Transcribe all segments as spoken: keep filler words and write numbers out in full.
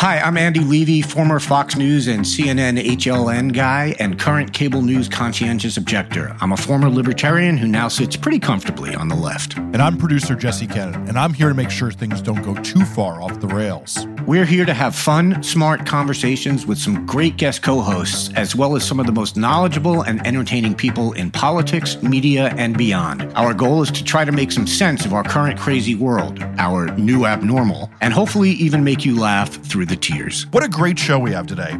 Hi, I'm Andy Levy, former Fox News and C N N H L N guy and current cable news conscientious objector. I'm a former libertarian who now sits pretty comfortably on the left. And I'm producer Jesse Cannon, and I'm here to make sure things don't go too far off the rails. We're here to have fun, smart conversations with some great guest co-hosts, as well as some of the most knowledgeable and entertaining people in politics, media, and beyond. Our goal is to try to make some sense of our current crazy world, our new abnormal, and hopefully even make you laugh through the tears. What a great show we have today.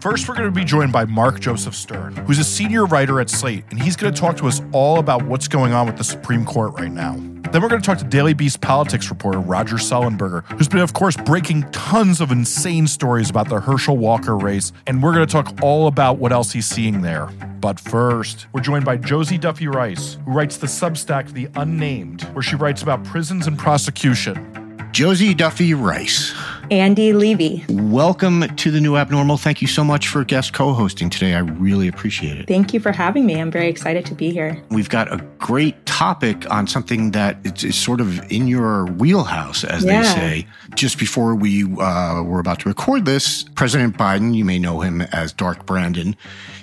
First, we're going to be joined by Mark Joseph Stern, who's a senior writer at Slate, and he's going to talk to us all about what's going on with the Supreme Court right now. Then we're going to talk to Daily Beast politics reporter Roger Sollenberger, who's been, of course, breaking tons of insane stories about the Herschel Walker race, and we're going to talk all about what else he's seeing there. But first, we're joined by Josie Duffy Rice, who writes the Substack The Unnamed, where she writes about prisons and prosecution. Josie Duffy Rice. Andy Levy. Welcome to The New Abnormal. Thank you so much for guest co-hosting today. I really appreciate it. Thank you for having me. I'm very excited to be here. We've got a great topic on something that is sort of in your wheelhouse, as yeah. they say. Just before we uh, were about to record this, President Biden, you may know him as Dark Brandon,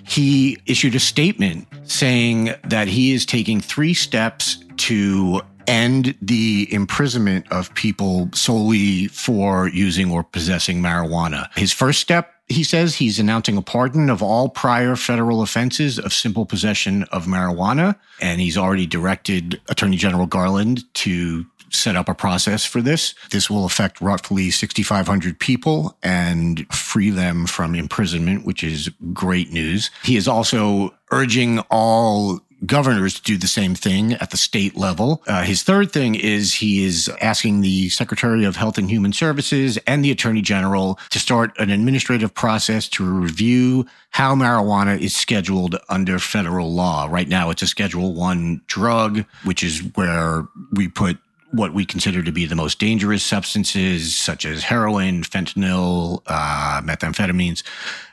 he issued a statement saying that he is taking three steps to end the imprisonment of people solely for using or possessing marijuana. His first step, he says, he's announcing a pardon of all prior federal offenses of simple possession of marijuana. And he's already directed Attorney General Garland to set up a process for this. This will affect roughly six thousand five hundred people and free them from imprisonment, which is great news. He is also urging all governors do the same thing at the state level. Uh, his third thing is he is asking the Secretary of Health and Human Services and the Attorney General to start an administrative process to review how marijuana is scheduled under federal law. Right now, it's a Schedule I drug, which is where we put what we consider to be the most dangerous substances, such as heroin, fentanyl, uh, methamphetamines,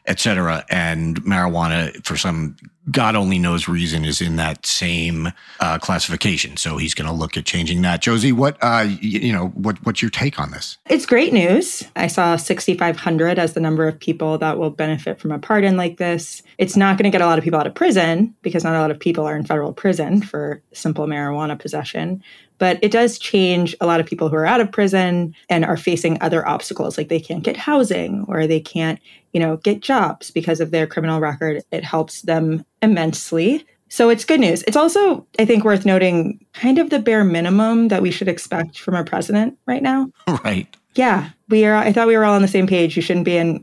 et cetera. And marijuana, for some God only knows reason, is in that same uh, classification. So he's going to look at changing that. Josie, what uh, y- you know, what what's your take on this? It's great news. I saw six thousand five hundred as the number of people that will benefit from a pardon like this. It's not going to get a lot of people out of prison because not a lot of people are in federal prison for simple marijuana possession. But it does change a lot of people who are out of prison and are facing other obstacles, like they can't get housing or they can't, you know, get jobs because of their criminal record. It helps them immensely. So it's good news. It's also, I think, worth noting kind of the bare minimum that we should expect from a president right now. Right. Yeah. We are. I thought we were all on the same page. You shouldn't be in,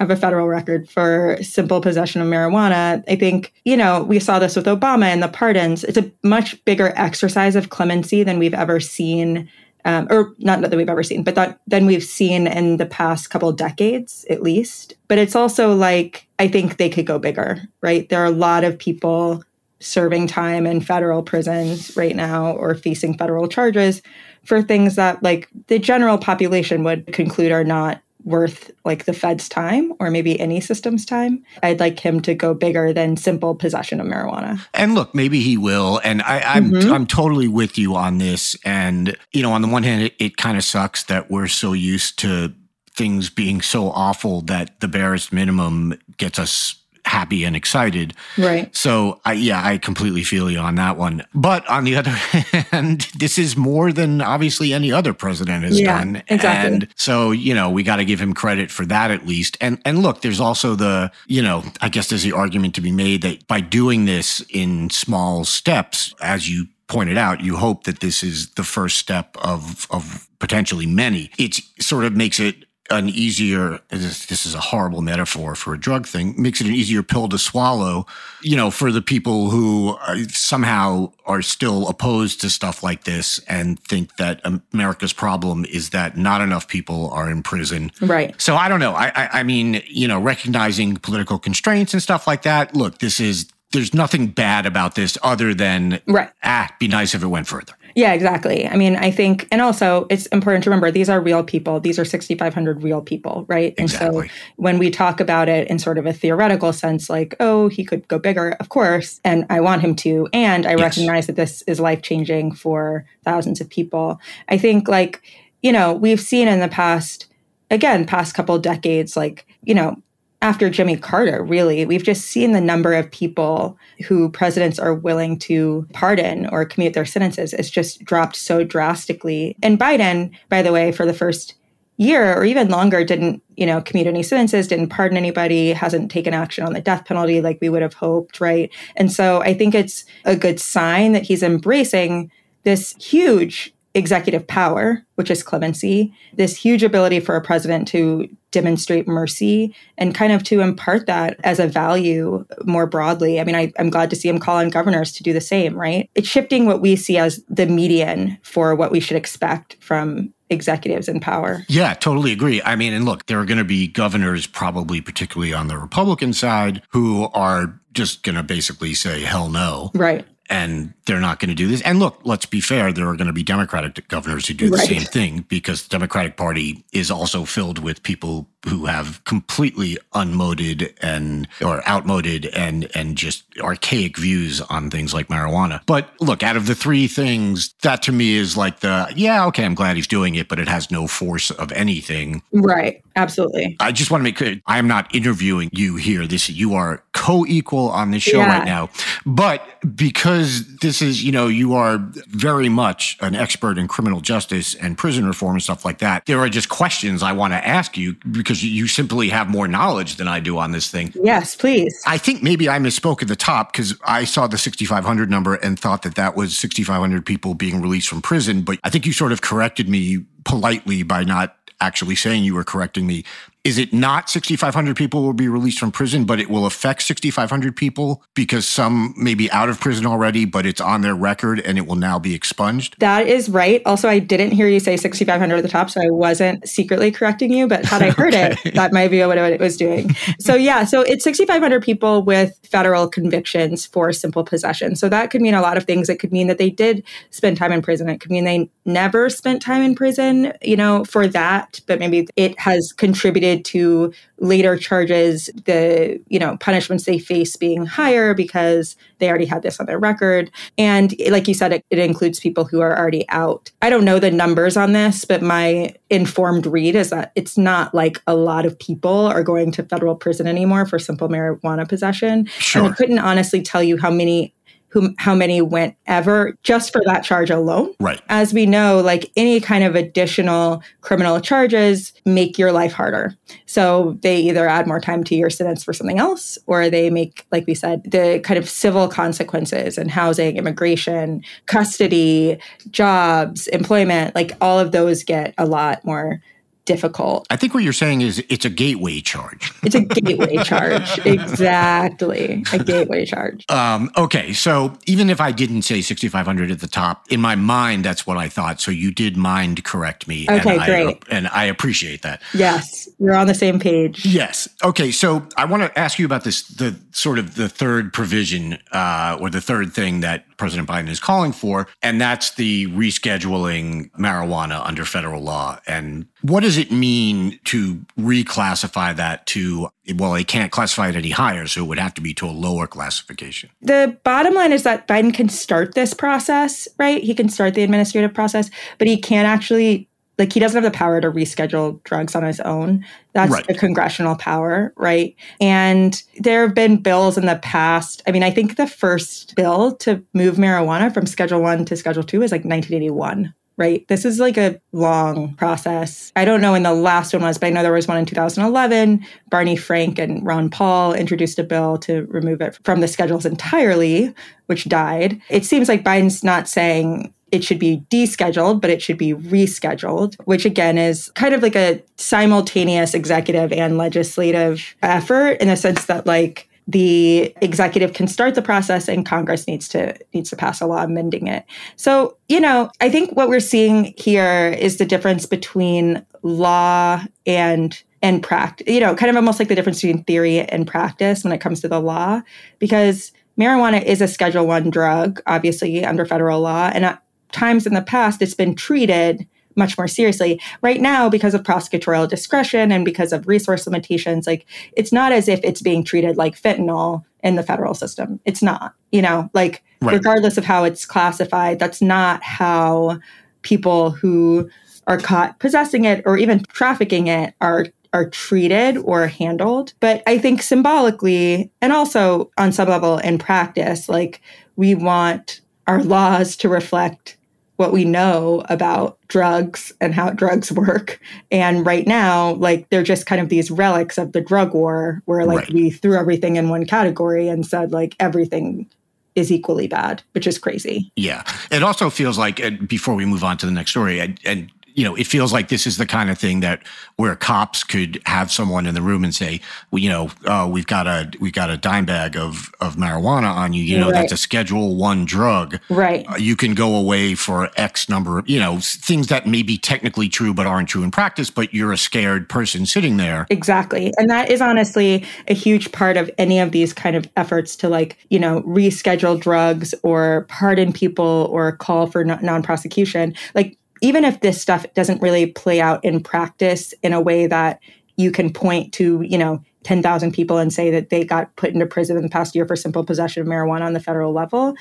have a federal record for simple possession of marijuana. I think, you know, we saw this with Obama and the pardons. It's a much bigger exercise of clemency than we've ever seen, um, or not that we've ever seen, but that, than we've seen in the past couple decades, at least. But it's also like, I think they could go bigger, right? There are a lot of people serving time in federal prisons right now or facing federal charges for things that like the general population would conclude are not worth like the Fed's time or maybe any system's time. I'd like him to go bigger than simple possession of marijuana. And look, maybe he will. And I, I'm mm-hmm. I'm totally with you on this. And, you know, on the one hand, it, it kind of sucks that we're so used to things being so awful that the barest minimum gets us happy and excited. Right. So, I, yeah, I completely feel you on that one. But on the other hand, this is more than obviously any other president has yeah, done. Exactly. And so, you know, we got to give him credit for that at least. And and look, there's also the, you know, I guess there's the argument to be made that by doing this in small steps, as you pointed out, you hope that this is the first step of of potentially many. It sort of makes it an easier, this is a horrible metaphor for a drug thing, makes it an easier pill to swallow, you know, for the people who are somehow are still opposed to stuff like this and think that America's problem is that not enough people are in prison. Right. So I don't know. I, I, I mean, you know, recognizing political constraints and stuff like that. Look, this is, there's nothing bad about this other than, right. ah, be nice if it went further. Yeah, exactly. I mean, I think, and also it's important to remember, these are real people. These are six thousand five hundred real people, right? Exactly. And so when we talk about it in sort of a theoretical sense, like, oh, he could go bigger, of course, and I want him to. And I yes. recognize that this is life-changing for thousands of people. I think, like, you know, we've seen in the past, again, past couple decades, like, you know, after Jimmy Carter, really, we've just seen the number of people who presidents are willing to pardon or commute their sentences. It's just dropped so drastically. And Biden, by the way, for the first year or even longer, didn't, you know, commute any sentences, didn't pardon anybody, hasn't taken action on the death penalty like we would have hoped, right? And so I think it's a good sign that he's embracing this huge executive power, which is clemency, this huge ability for a president to demonstrate mercy and kind of to impart that as a value more broadly. I mean, I, I'm glad to see him call on governors to do the same, right? It's shifting what we see as the median for what we should expect from executives in power. Yeah, totally agree. I mean, and look, there are going to be governors, probably particularly on the Republican side, who are just going to basically say, hell no. Right. And they're not going to do this. And look, let's be fair, there are going to be Democratic governors who do the right. same thing, because the Democratic Party is also filled with people who have completely unmoted and or outmoded and and just archaic views on things like marijuana. But look, out of the three things, that to me is like the, yeah, okay, I'm glad he's doing it, but it has no force of anything. Right. Absolutely. I just want to make clear, I am not interviewing you here. This, you are co-equal on this show yeah. right now. But because this is, you know, you are very much an expert in criminal justice and prison reform and stuff like that, there are just questions I want to ask you because you simply have more knowledge than I do on this thing. Yes, please. I think maybe I misspoke at the top, because I saw the six thousand five hundred number and thought that that was six thousand five hundred people being released from prison. But I think you sort of corrected me politely by not actually saying you were correcting me. Is it not six thousand five hundred people will be released from prison, but it will affect six thousand five hundred people because some may be out of prison already, but it's on their record and it will now be expunged? That is right. Also, I didn't hear you say six thousand five hundred at the top, so I wasn't secretly correcting you, but had I heard okay. it, that might be what it was doing. So yeah, so it's six thousand five hundred people with federal convictions for simple possession. So that could mean a lot of things. It could mean that they did spend time in prison. It could mean they never spent time in prison, you know, for that, but maybe it has contributed to later charges, the, you know, punishments they face being higher because they already had this on their record. And like you said, it, it includes people who are already out. I don't know the numbers on this, but my informed read is that it's not like a lot of people are going to federal prison anymore for simple marijuana possession. Sure. And I couldn't honestly tell you how many Who, how many went ever just for that charge alone. Right. As we know, like any kind of additional criminal charges make your life harder. So they either add more time to your sentence for something else, or they make, like we said, the kind of civil consequences and housing, immigration, custody, jobs, employment, like all of those get a lot more difficult. I think what you're saying is it's a gateway charge. It's a gateway charge. Exactly. A gateway charge. Um, okay. So even if I didn't say six thousand five hundred at the top, in my mind, that's what I thought. So you did mind correct me. Okay, and I, great. And I appreciate that. Yes. You're on the same page. Yes. Okay. So I want to ask you about this, the sort of the third provision uh, or the third thing that President Biden is calling for, and that's the rescheduling marijuana under federal law. And what does it mean to reclassify that to, well, they can't classify it any higher, so it would have to be to a lower classification? The bottom line is that Biden can start this process, right? He can start the administrative process, but he can't actually, like, he doesn't have the power to reschedule drugs on his own. That's right. A congressional power, right? And there have been bills in the past. I mean, I think the first bill to move marijuana from Schedule One to Schedule Two is like nineteen eighty-one. right? This is like a long process. I don't know when the last one was, but I know there was one in two thousand eleven. Barney Frank and Ron Paul introduced a bill to remove it from the schedules entirely, which died. It seems like Biden's not saying it should be descheduled, but it should be rescheduled, which again is kind of like a simultaneous executive and legislative effort in the sense that like the executive can start the process and Congress needs to needs to pass a law amending it. So, you know, I think what we're seeing here is the difference between law and and practice, you know, kind of almost like the difference between theory and practice when it comes to the law, because marijuana is a Schedule One drug, obviously, under federal law. And at times in the past, it's been treated much more seriously. Right now, because of prosecutorial discretion and because of resource limitations, like it's not as if it's being treated like fentanyl in the federal system. It's not, you know, like right. Regardless of how it's classified, that's not how people who are caught possessing it or even trafficking it are are treated or handled. But I think symbolically, and also on some level in practice, like we want our laws to reflect what we know about drugs and how drugs work. And right now, like they're just kind of these relics of the drug war where like right. we threw everything in one category and said like everything is equally bad, which is crazy. Yeah. It also feels like, and before we move on to the next story, and, and you know, it feels like this is the kind of thing that where cops could have someone in the room and say, well, you know, uh, we've got a we've got a dime bag of of marijuana on you. You know, right. That's a Schedule One drug. Right. Uh, you can go away for X number of, you know, things that may be technically true but aren't true in practice. But you're a scared person sitting there. Exactly. And that is honestly a huge part of any of these kind of efforts to like, you know, reschedule drugs or pardon people or call for non-prosecution. Like, even if this stuff doesn't really play out in practice in a way that you can point to, you know, ten thousand people and say that they got put into prison in the past year for simple possession of marijuana on the federal level,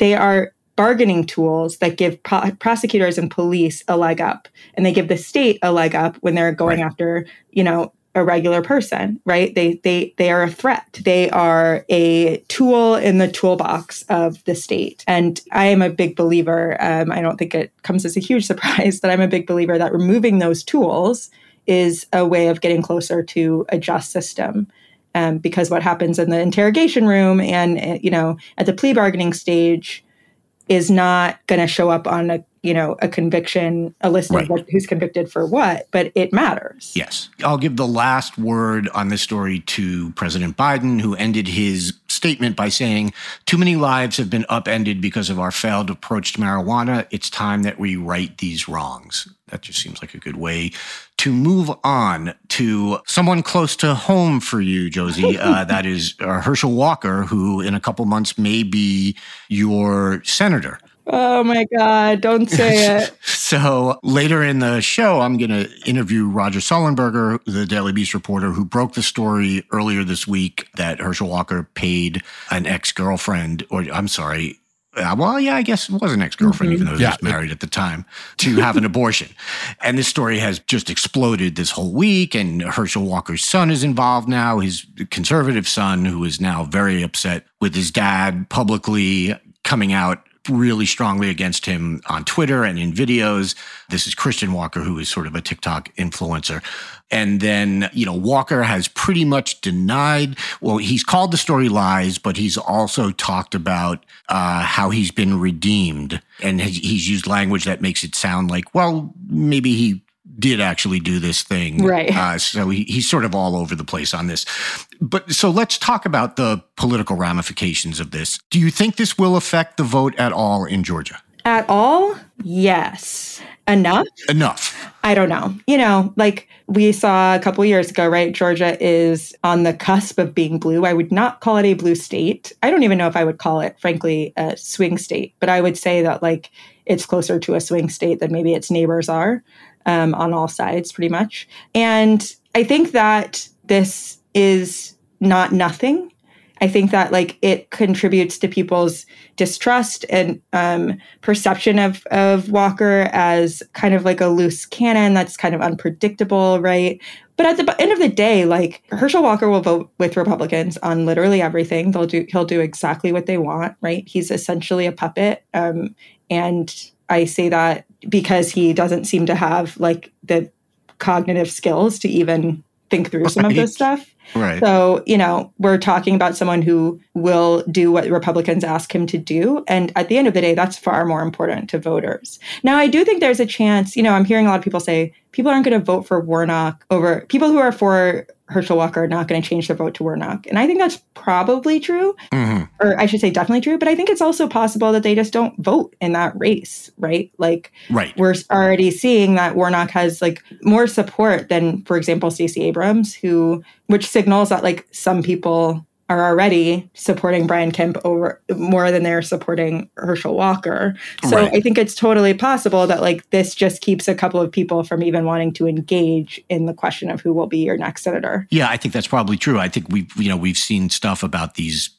they are bargaining tools that give pro- prosecutors and police a leg up. And they give the state a leg up when they're going right. after, you know, a regular person, right? They they they are a threat. They are a tool in the toolbox of the state. And I am a big believer, um, I don't think it comes as a huge surprise that I'm a big believer that removing those tools is a way of getting closer to a just system. Um, because what happens in the interrogation room and, you know, at the plea bargaining stage is not going to show up on a you know, a conviction, a list of right. who's convicted for what, but it matters. Yes. I'll give the last word on this story to President Biden, who ended his statement by saying, too many lives have been upended because of our failed approach to marijuana. It's time that we right these wrongs. That just seems like a good way to move on to someone close to home for you, Josie. Uh, that is uh, Herschel Walker, who in a couple months may be your senator. Oh, my God. Don't say it. So later in the show, I'm going to interview Roger Sollenberger, the Daily Beast reporter who broke the story earlier this week that Herschel Walker paid an ex-girlfriend, or I'm sorry, uh, well, yeah, I guess it was an ex-girlfriend, mm-hmm. even though he yeah. was married at the time, to have an abortion. And this story has just exploded this whole week, and Herschel Walker's son is involved now, his conservative son, who is now very upset with his dad publicly coming out really strongly against him on Twitter and in videos. This is Christian Walker, who is sort of a TikTok influencer. And then, you know, Walker has pretty much denied, well, he's called the story lies, but he's also talked about uh, how he's been redeemed. And he's used language that makes it sound like, well, maybe he did actually do this thing. Right. Uh, so he, he's sort of all over the place on this. But so let's talk about the political ramifications of this. Do you think this will affect the vote at all in Georgia? At all? Yes. Enough? Enough. I don't know. You know, like we saw a couple of years ago, right? Georgia is on the cusp of being blue. I would not call it a blue state. I don't even know if I would call it, frankly, a swing state. But I would say that like it's closer to a swing state than maybe its neighbors are. Um, on all sides, pretty much. And I think that this is not nothing. I think that like it contributes to people's distrust and um, perception of, of Walker as kind of like a loose cannon that's kind of unpredictable, right? But at the end of the day, like Herschel Walker will vote with Republicans on literally everything. They'll do. He'll do exactly what they want, right? He's essentially a puppet, um, and I say that because he doesn't seem to have like the cognitive skills to even think through some right. of this stuff. Right. So, you know, we're talking about someone who will do what Republicans ask him to do. And at the end of the day, that's far more important to voters. Now, I do think there's a chance, you know, I'm hearing a lot of people say people aren't going to vote for Warnock over people who are for Herschel Walker are not going to change their vote to Warnock. And I think that's probably true, mm-hmm. or I should say definitely true. But I think it's also possible that they just don't vote in that race, right? Like right. we're already seeing that Warnock has like more support than, for example, Stacey Abrams, who, which signals that like some people are already supporting Brian Kemp over more than they're supporting Herschel Walker. So right. I think it's totally possible that like this just keeps a couple of people from even wanting to engage in the question of who will be your next senator. Yeah, I think that's probably true. I think we've, you know, we've seen stuff about these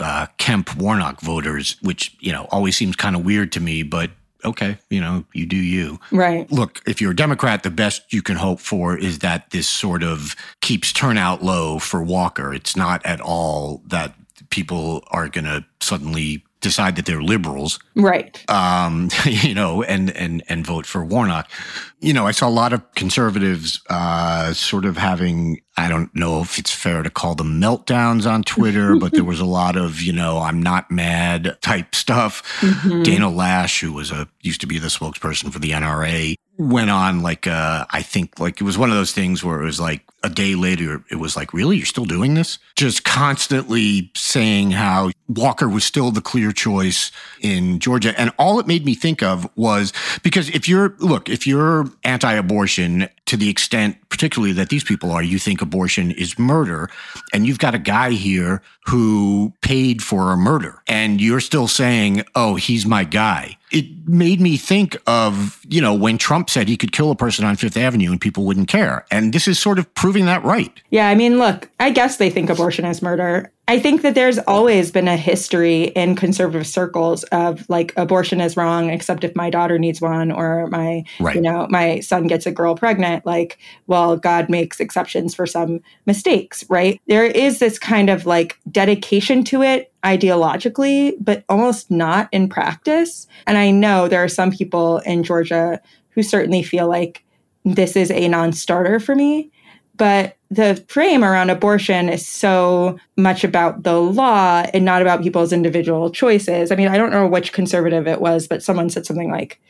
uh, Kemp-Warnock voters, which, you know, always seems kind of weird to me, but okay, you know, you do you. Right. Look, if you're a Democrat, the best you can hope for is that this sort of keeps turnout low for Walker. It's not at all that people are going to suddenly decide that they're liberals. Right. Um, you know, and, and, and vote for Warnock. You know, I saw a lot of conservatives uh, sort of having, I don't know if it's fair to call them meltdowns on Twitter, but there was a lot of, you know, I'm not mad type stuff. Mm-hmm. Dana Lash, who was a, used to be the spokesperson for the N R A, went on like, uh, I think like it was one of those things where it was like a day later, it was like, really, you're still doing this? Just constantly saying how Walker was still the clear choice in Georgia. And all it made me think of was, because if you're, look, if you're anti-abortion to the extent particularly that these people are, you think abortion is murder. And you've got a guy here who paid for a murder and you're still saying, oh, he's my guy. It made me think of, you know, when Trump said he could kill a person on Fifth Avenue and people wouldn't care. And this is sort of proving that right. Yeah, I mean, look, I guess they think abortion is murder. I think that there's always been a history in conservative circles of like abortion is wrong, except if my daughter needs one or my, right. you know, my son gets a girl pregnant. Like, well, God makes exceptions for some mistakes, right? There is this kind of like dedication to it ideologically, but almost not in practice. And I know there are some people in Georgia who certainly feel like this is a non-starter for me. But the frame around abortion is so much about the law and not about people's individual choices. I mean, I don't know which conservative it was, but someone said something like,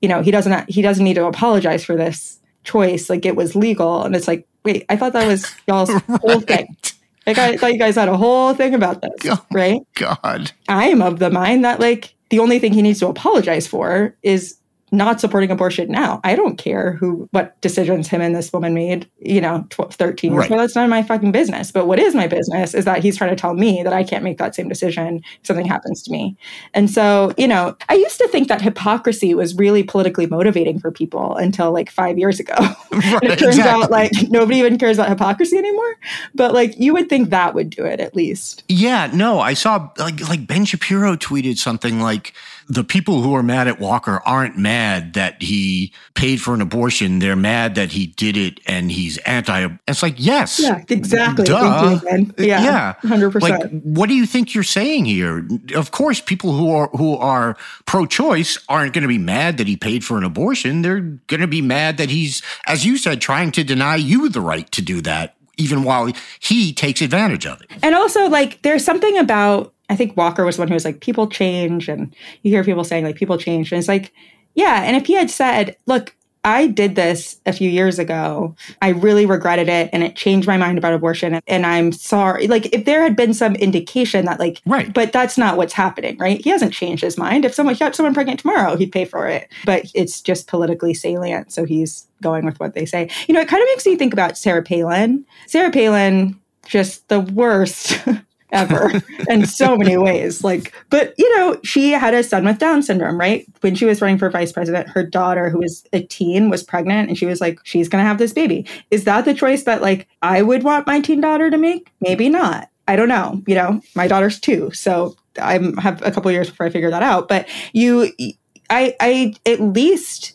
you know, he doesn't he doesn't need to apologize for this choice. Like it was legal. And it's like, wait, I thought that was y'all's right. whole thing. Like I thought you guys had a whole thing about this, oh, right? God. I am of the mind that like the only thing he needs to apologize for is not supporting abortion now. I don't care who, what decisions him and this woman made, you know, twelve, thirteen years right. ago. That's none of my fucking business. But what is my business is that he's trying to tell me that I can't make that same decision if something happens to me. And so, you know, I used to think that hypocrisy was really politically motivating for people until like five years ago. Right, it turns exactly. out like nobody even cares about hypocrisy anymore. But like you would think that would do it at least. Yeah, no, I saw like like Ben Shapiro tweeted something like, the people who are mad at Walker aren't mad that he paid for an abortion. They're mad that he did it and he's anti. It's like, yes. Yeah, exactly. Duh. Thank you, yeah, one hundred percent. Like, what do you think you're saying here? Of course, people who are who are pro-choice aren't going to be mad that he paid for an abortion. They're going to be mad that he's, as you said, trying to deny you the right to do that, even while he takes advantage of it. And also, like, there's something about, I think Walker was one who was like, people change. And you hear people saying like, people change. And it's like, yeah. And if he had said, look, I did this a few years ago, I really regretted it and it changed my mind about abortion and I'm sorry. Like if there had been some indication that like, right. but that's not what's happening, right? He hasn't changed his mind. If someone got someone pregnant tomorrow, he'd pay for it. But it's just politically salient. So he's going with what they say. You know, it kind of makes me think about Sarah Palin. Sarah Palin, just the worst ever in so many ways. Like, but you know, she had a son with Down syndrome, right? When she was running for vice president, her daughter, who was a teen, was pregnant and she was like, she's going to have this baby. Is that the choice that like I would want my teen daughter to make? Maybe not. I don't know. You know, my daughter's two. So I have a couple of years before I figure that out. But you, I, I at least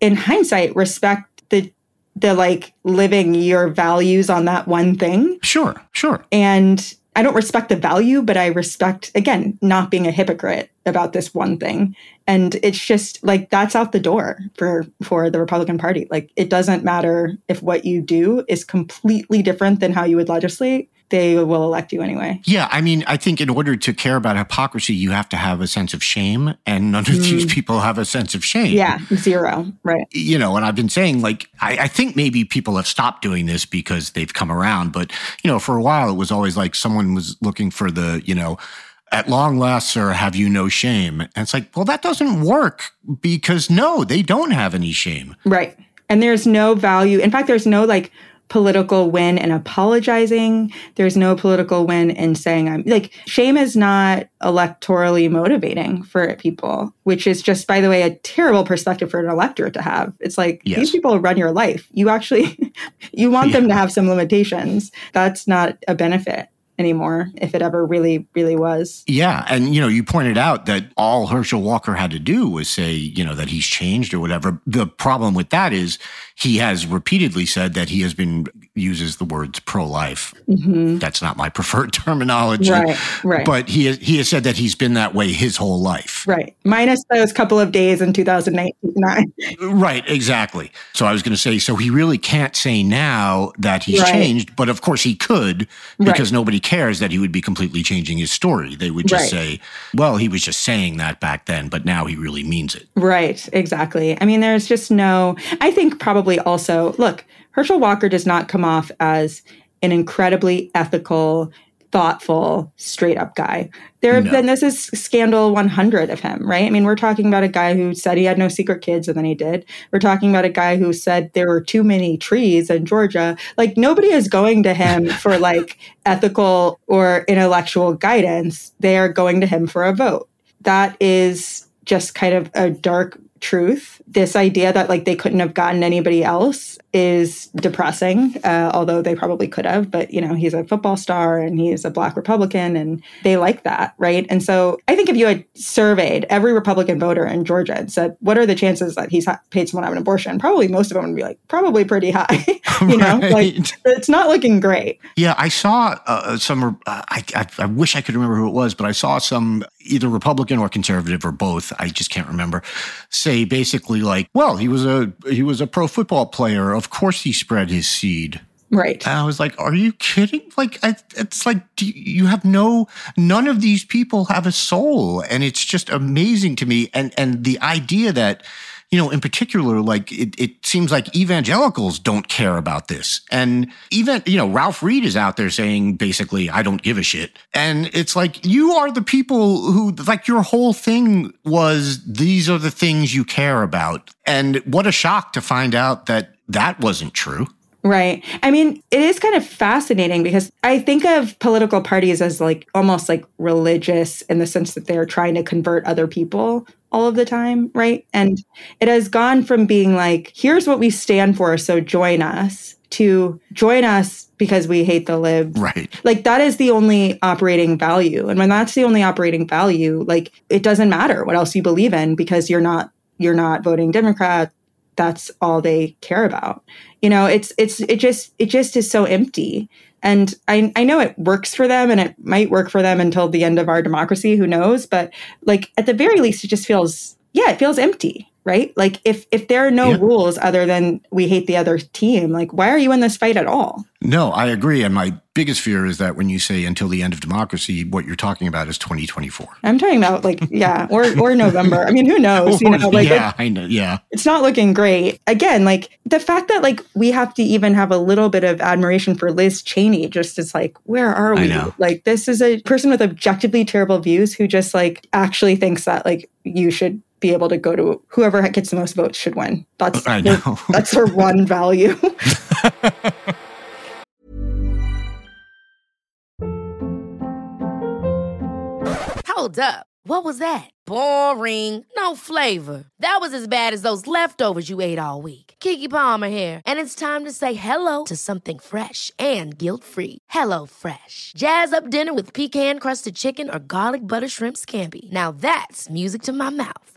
in hindsight respect the the like living your values on that one thing. Sure, sure. And I don't respect the value, but I respect, again, not being a hypocrite about this one thing. And it's just like, that's out the door for, for the Republican Party. Like, it doesn't matter if what you do is completely different than how you would legislate. They will elect you anyway. Yeah, I mean, I think in order to care about hypocrisy, you have to have a sense of shame, and none of mm. these people have a sense of shame. Yeah, zero, right. You know, and I've been saying, like, I, I think maybe people have stopped doing this because they've come around, but, you know, for a while, it was always like someone was looking for the, you know, at long last, sir, have you no shame? And it's like, well, that doesn't work because, no, they don't have any shame. Right, and there's no value. In fact, there's no, like, political win in apologizing. There's no political win in saying I'm like, shame is not electorally motivating for people, which is just, by the way, a terrible perspective for an electorate to have. It's like, yes, these people run your life. You actually, you want yeah. them to have some limitations. That's not a benefit anymore, if it ever really, really was. Yeah. And, you know, you pointed out that all Herschel Walker had to do was say, you know, that he's changed or whatever. The problem with that is he has repeatedly said that he has been, uses the words pro-life. Mm-hmm. That's not my preferred terminology. Right, right. But he, he has said that he's been that way his whole life. Right. Minus those couple of days in two thousand nine. Right, exactly. So I was going to say, so he really can't say now that he's right. changed, but of course he could, because right. nobody cares that he would be completely changing his story. They would just right. say, well, he was just saying that back then, but now he really means it. Right, exactly. I mean, there's just no, I think probably also, look, Herschel Walker does not come off as an incredibly ethical, thoughtful, straight-up guy. There have no. been, this is Scandal one hundred of him, right? I mean, we're talking about a guy who said he had no secret kids, and then he did. We're talking about a guy who said there were too many trees in Georgia. Like, nobody is going to him for, like, ethical or intellectual guidance. They are going to him for a vote. That is just kind of a dark truth. This idea that, like, they couldn't have gotten anybody else is depressing, uh, although they probably could have. But, you know, he's a football star and he's a Black Republican and they like that, right? And so I think if you had surveyed every Republican voter in Georgia and said, what are the chances that he's ha- paid someone to have an abortion? Probably most of them would be like, probably pretty high. You know, right. like, it's not looking great. Yeah, I saw uh, some, uh, I, I, I wish I could remember who it was, but I saw some either Republican or conservative or both, I just can't remember, say basically like, well, he was a he was a pro football player. Of course he spread his seed. Right. And I was like, are you kidding? Like, I, it's like, do you have no, none of these people have a soul. And it's just amazing to me. And and the idea that, you know, in particular, like, it, it seems like evangelicals don't care about this. And even, you know, Ralph Reed is out there saying, basically, I don't give a shit. And it's like, you are the people who, like, your whole thing was, these are the things you care about. And what a shock to find out that that wasn't true. Right. I mean, it is kind of fascinating because I think of political parties as like almost like religious in the sense that they're trying to convert other people all of the time, right? And it has gone from being like, here's what we stand for, so join us, to join us because we hate the libs. Right. Like, that is the only operating value. And when that's the only operating value, like, it doesn't matter what else you believe in because you're not you're not voting Democrat. That's all they care about. You know, it's it's it just it just is so empty. And I I know it works for them and it might work for them until the end of our democracy, who knows? But like at the very least, it just feels, yeah, it feels empty, right? Like if if there are no yeah. rules other than we hate the other team, like why are you in this fight at all? No, I agree. And my biggest fear is that when you say until the end of democracy, what you're talking about is twenty twenty-four. I'm talking about like, yeah, or or November. I mean, who knows? You know, like, yeah, it, I know. Yeah. It's not looking great. Again, like the fact that like we have to even have a little bit of admiration for Liz Cheney just is like, where are we? I know. Like this is a person with objectively terrible views who just like actually thinks that like you should be able to go to whoever gets the most votes should win. That's I know. Her, that's her one value. Hold up. What was that? Boring. No flavor. That was as bad as those leftovers you ate all week. Keke Palmer here. And it's time to say hello to something fresh and guilt-free. Hello Fresh. Jazz up dinner with pecan-crusted chicken or garlic butter shrimp scampi. Now that's music to my mouth.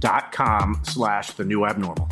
dot com slash the new abnormal.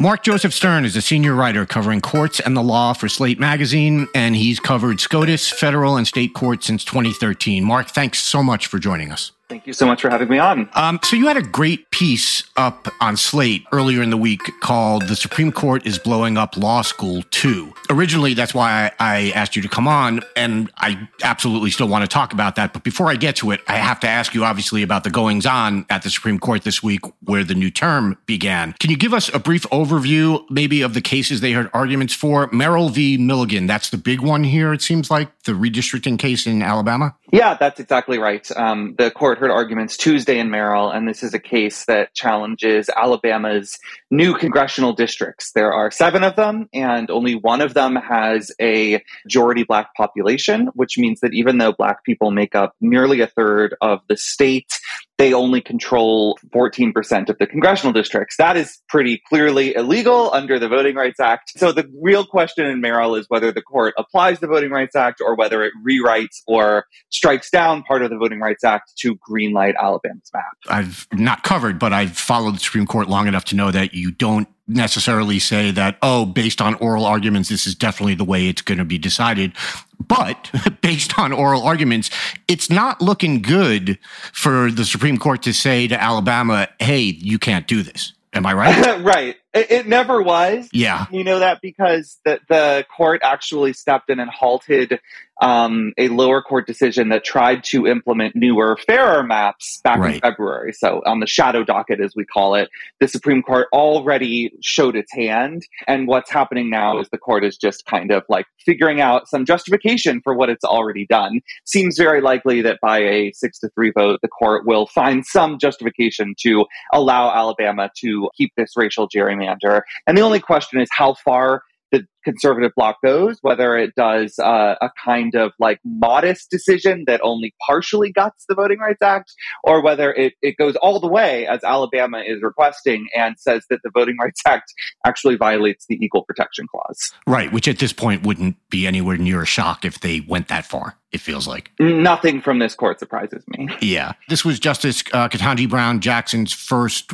Mark Joseph Stern is a senior writer covering courts and the law for Slate magazine, and he's covered SCOTUS, federal and state courts since twenty thirteen. Mark, thanks so much for joining us. Thank you so much for having me on. Um, so you had a great piece up on Slate earlier in the week called The Supreme Court is Blowing Up Law School Too. Originally, that's why I, I asked you to come on, and I absolutely still want to talk about that. But before I get to it, I have to ask you, obviously, about the goings-on at the Supreme Court this week where the new term began. Can you give us a brief overview, maybe, of the cases they heard arguments for? Merrill v. Milligan, that's the big one here, it seems like, the redistricting case in Alabama? Yeah, that's exactly right. Um, the court heard arguments Tuesday in Merrill, and this is a case that challenges Alabama's new congressional districts. There are seven of them, and only one of them has a majority Black population, which means that even though Black people make up nearly a third of the state, they only control fourteen percent of the congressional districts. That is pretty clearly illegal under the Voting Rights Act. So the real question in Merrill is whether the court applies the Voting Rights Act or whether it rewrites or strikes down part of the Voting Rights Act to greenlight Alabama's map. I've not covered, but I've followed the Supreme Court long enough to know that you don't necessarily say that, oh, based on oral arguments, this is definitely the way it's going to be decided. But based on oral arguments, it's not looking good for the Supreme Court to say to Alabama, hey, you can't do this. Am I right? Right. It, it never was. Yeah. You know that because the, the court actually stepped in and halted um, a lower court decision that tried to implement newer, fairer maps back right. in February. So on the shadow docket, as we call it, the Supreme Court already showed its hand. And what's happening now is the court is just kind of like figuring out some justification for what it's already done. Seems very likely that by a six to three vote, the court will find some justification to allow Alabama to keep this racial gerrymandering. And the only question is how far the conservative bloc goes, whether it does uh, a kind of like modest decision that only partially guts the Voting Rights Act, or whether it, it goes all the way, as Alabama is requesting, and says that the Voting Rights Act actually violates the Equal Protection Clause. Right, which at this point wouldn't be anywhere near a shock if they went that far, it feels like. Nothing from this court surprises me. Yeah. This was Justice uh, Ketanji Brown Jackson's first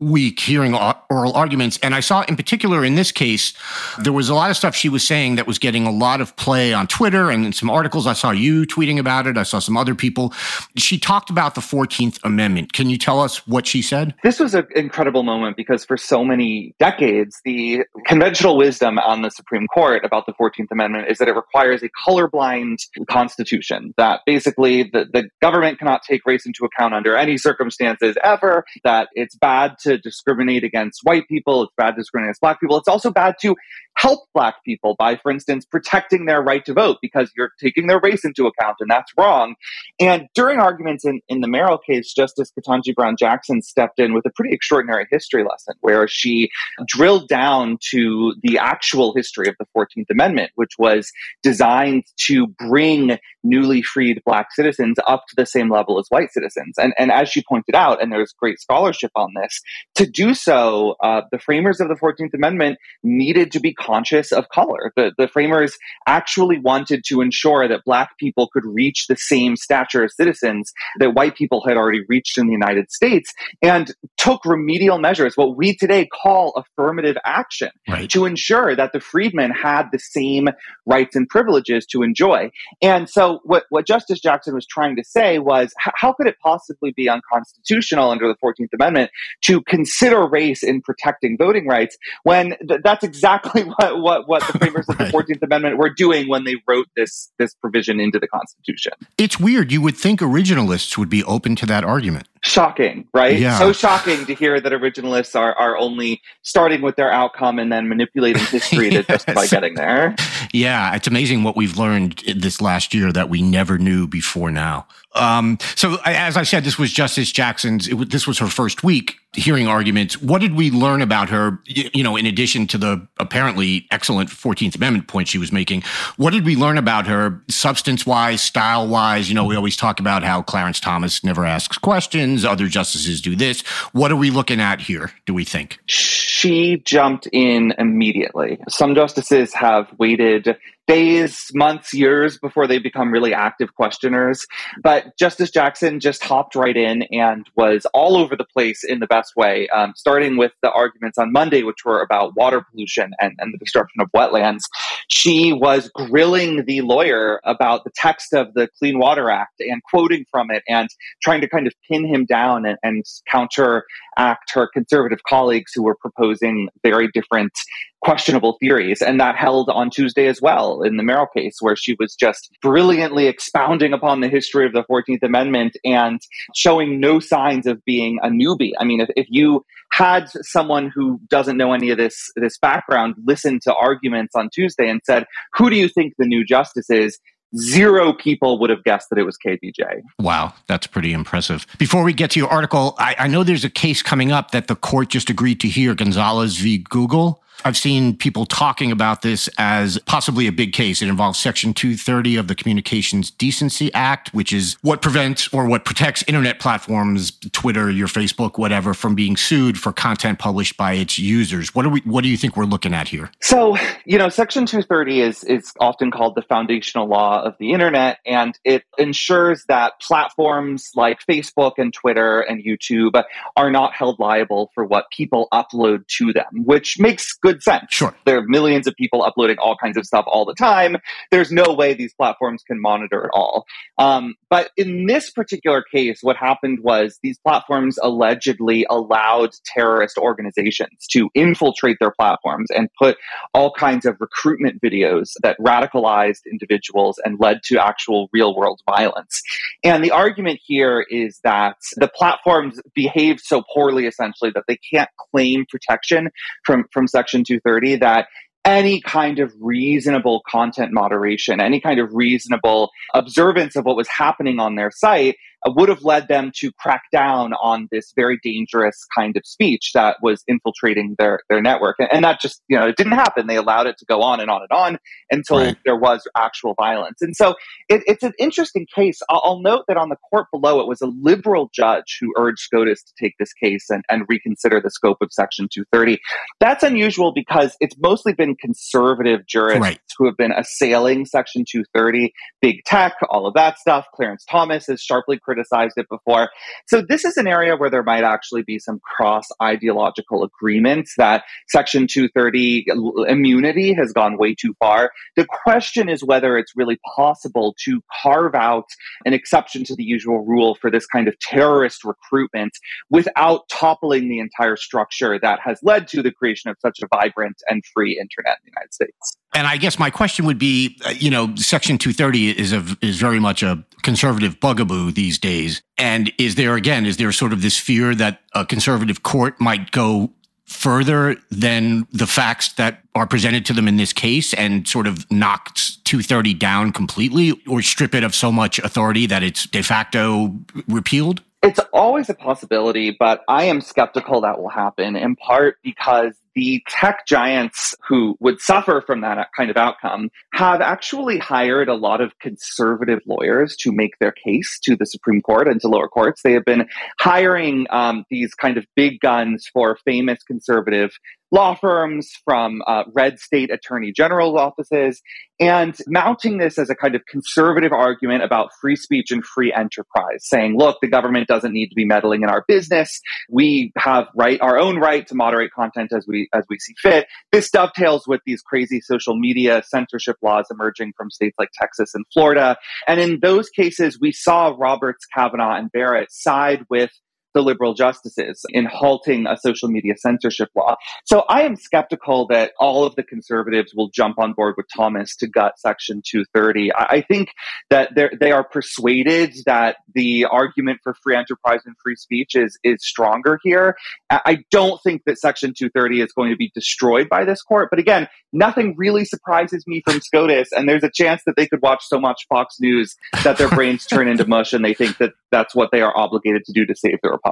week hearing oral arguments. And I saw in particular in this case, there was a lot of stuff she was saying that was getting a lot of play on Twitter and in some articles. I saw you tweeting about it. I saw some other people. She talked about the fourteenth Amendment. Can you tell us what she said? This was an incredible moment because for so many decades, the conventional wisdom on the Supreme Court about the fourteenth Amendment is that it requires a colorblind constitution, that basically the, the government cannot take race into account under any circumstances ever, that it's bad to to discriminate against white people. It's bad to discriminate against black people. It's also bad to help black people by, for instance, protecting their right to vote because you're taking their race into account, and that's wrong. And during arguments in, in the Merrill case, Justice Ketanji Brown Jackson stepped in with a pretty extraordinary history lesson where she drilled down to the actual history of the fourteenth Amendment, which was designed to bring newly freed black citizens up to the same level as white citizens. And, and as she pointed out, and there's great scholarship on this, to do so, uh, the framers of the fourteenth Amendment needed to be conscious of color. The, the framers actually wanted to ensure that black people could reach the same stature as citizens that white people had already reached in the United States, and took remedial measures, what we today call affirmative action, right, to ensure that the freedmen had the same rights and privileges to enjoy. And so what, what Justice Jackson was trying to say was, h- how could it possibly be unconstitutional under the fourteenth Amendment to consider race in protecting voting rights when th- that's exactly what, what, what the framers right. of the fourteenth Amendment were doing when they wrote this, this provision into the Constitution. It's weird. You would think originalists would be open to that argument. Shocking, right? Yeah. So shocking to hear that originalists are, are only starting with their outcome and then manipulating history yes. to justify getting there. Yeah, it's amazing what we've learned this last year that we never knew before now. Um, so as I said, this was Justice Jackson's, it, this was her first week hearing arguments. What did we learn about her, you know, in addition to the apparently excellent fourteenth Amendment point she was making? What did we learn about her substance-wise, style-wise? You know, we always talk about how Clarence Thomas never asks questions, other justices do this. What are we looking at here, do we think? She jumped in immediately. Some justices have waited days, months, years before they become really active questioners. But Justice Jackson just hopped right in and was all over the place in the best way, um, starting with the arguments on Monday, which were about water pollution and, and the destruction of wetlands. She was grilling the lawyer about the text of the Clean Water Act and quoting from it and trying to kind of pin him down and, and counteract her conservative colleagues who were proposing very different questionable theories. And that held on Tuesday as well in the Merrill case, where she was just brilliantly expounding upon the history of the fourteenth Amendment and showing no signs of being a newbie. I mean, if, if you had someone who doesn't know any of this, this background listen to arguments on Tuesday and said, who do you think the new justice is? Zero people would have guessed that it was K B J. Wow, that's pretty impressive. Before we get to your article, I, I know there's a case coming up that the court just agreed to hear, Gonzalez v. Google. I've seen people talking about this as possibly a big case. It involves Section two thirty of the Communications Decency Act, which is what prevents or what protects internet platforms, Twitter, your Facebook, whatever, from being sued for content published by its users. What do we? What do you think we're looking at here? So, you know, Section two thirty is is often called the foundational law of the internet, and it ensures that platforms like Facebook and Twitter and YouTube are not held liable for what people upload to them, which makes good Good sense. Sure. There are millions of people uploading all kinds of stuff all the time. There's no way these platforms can monitor it all. Um, but in this particular case, what happened was these platforms allegedly allowed terrorist organizations to infiltrate their platforms and put all kinds of recruitment videos that radicalized individuals and led to actual real-world violence. And the argument here is that the platforms behaved so poorly, essentially, that they can't claim protection from, from Section two thirty, that any kind of reasonable content moderation, any kind of reasonable observance of what was happening on their site would have led them to crack down on this very dangerous kind of speech that was infiltrating their, their network. And, and that just, you know, it didn't happen. They allowed it to go on and on and on until right. there was actual violence. And so it, it's an interesting case. I'll, I'll note that on the court below, it was a liberal judge who urged SCOTUS to take this case and, and reconsider the scope of Section two thirty. That's unusual because it's mostly been conservative jurists right. who have been assailing Section two thirty, big tech, all of that stuff. Clarence Thomas is sharply criticized it before. So this is an area where there might actually be some cross-ideological agreements that Section two thirty immunity has gone way too far. The question is whether it's really possible to carve out an exception to the usual rule for this kind of terrorist recruitment without toppling the entire structure that has led to the creation of such a vibrant and free internet in the United States. And I guess my question would be, you know, Section two thirty is a, is very much a conservative bugaboo these days. And is there, again, is there sort of this fear that a conservative court might go further than the facts that are presented to them in this case and sort of knocks two thirty down completely or strip it of so much authority that it's de facto repealed? It's always a possibility, but I am skeptical that will happen, in part because the tech giants who would suffer from that kind of outcome have actually hired a lot of conservative lawyers to make their case to the Supreme Court and to lower courts. They have been hiring um, these kind of big guns for famous conservative law firms, from uh, red state attorney general's offices, and mounting this as a kind of conservative argument about free speech and free enterprise, saying, look, the government doesn't need to be meddling in our business. We have right our own right to moderate content as we as we see fit. This dovetails with these crazy social media censorship laws emerging from states like Texas and Florida. And in those cases, we saw Roberts, Kavanaugh, and Barrett side with the liberal justices in halting a social media censorship law. So I am skeptical that all of the conservatives will jump on board with Thomas to gut Section two thirty. I think that they are persuaded that the argument for free enterprise and free speech is is stronger here. I don't think that Section two thirty is going to be destroyed by this court. But again, nothing really surprises me from SCOTUS. And there's a chance that they could watch so much Fox News that their brains turn into mush and they think that that's what they are obligated to do to save the republic.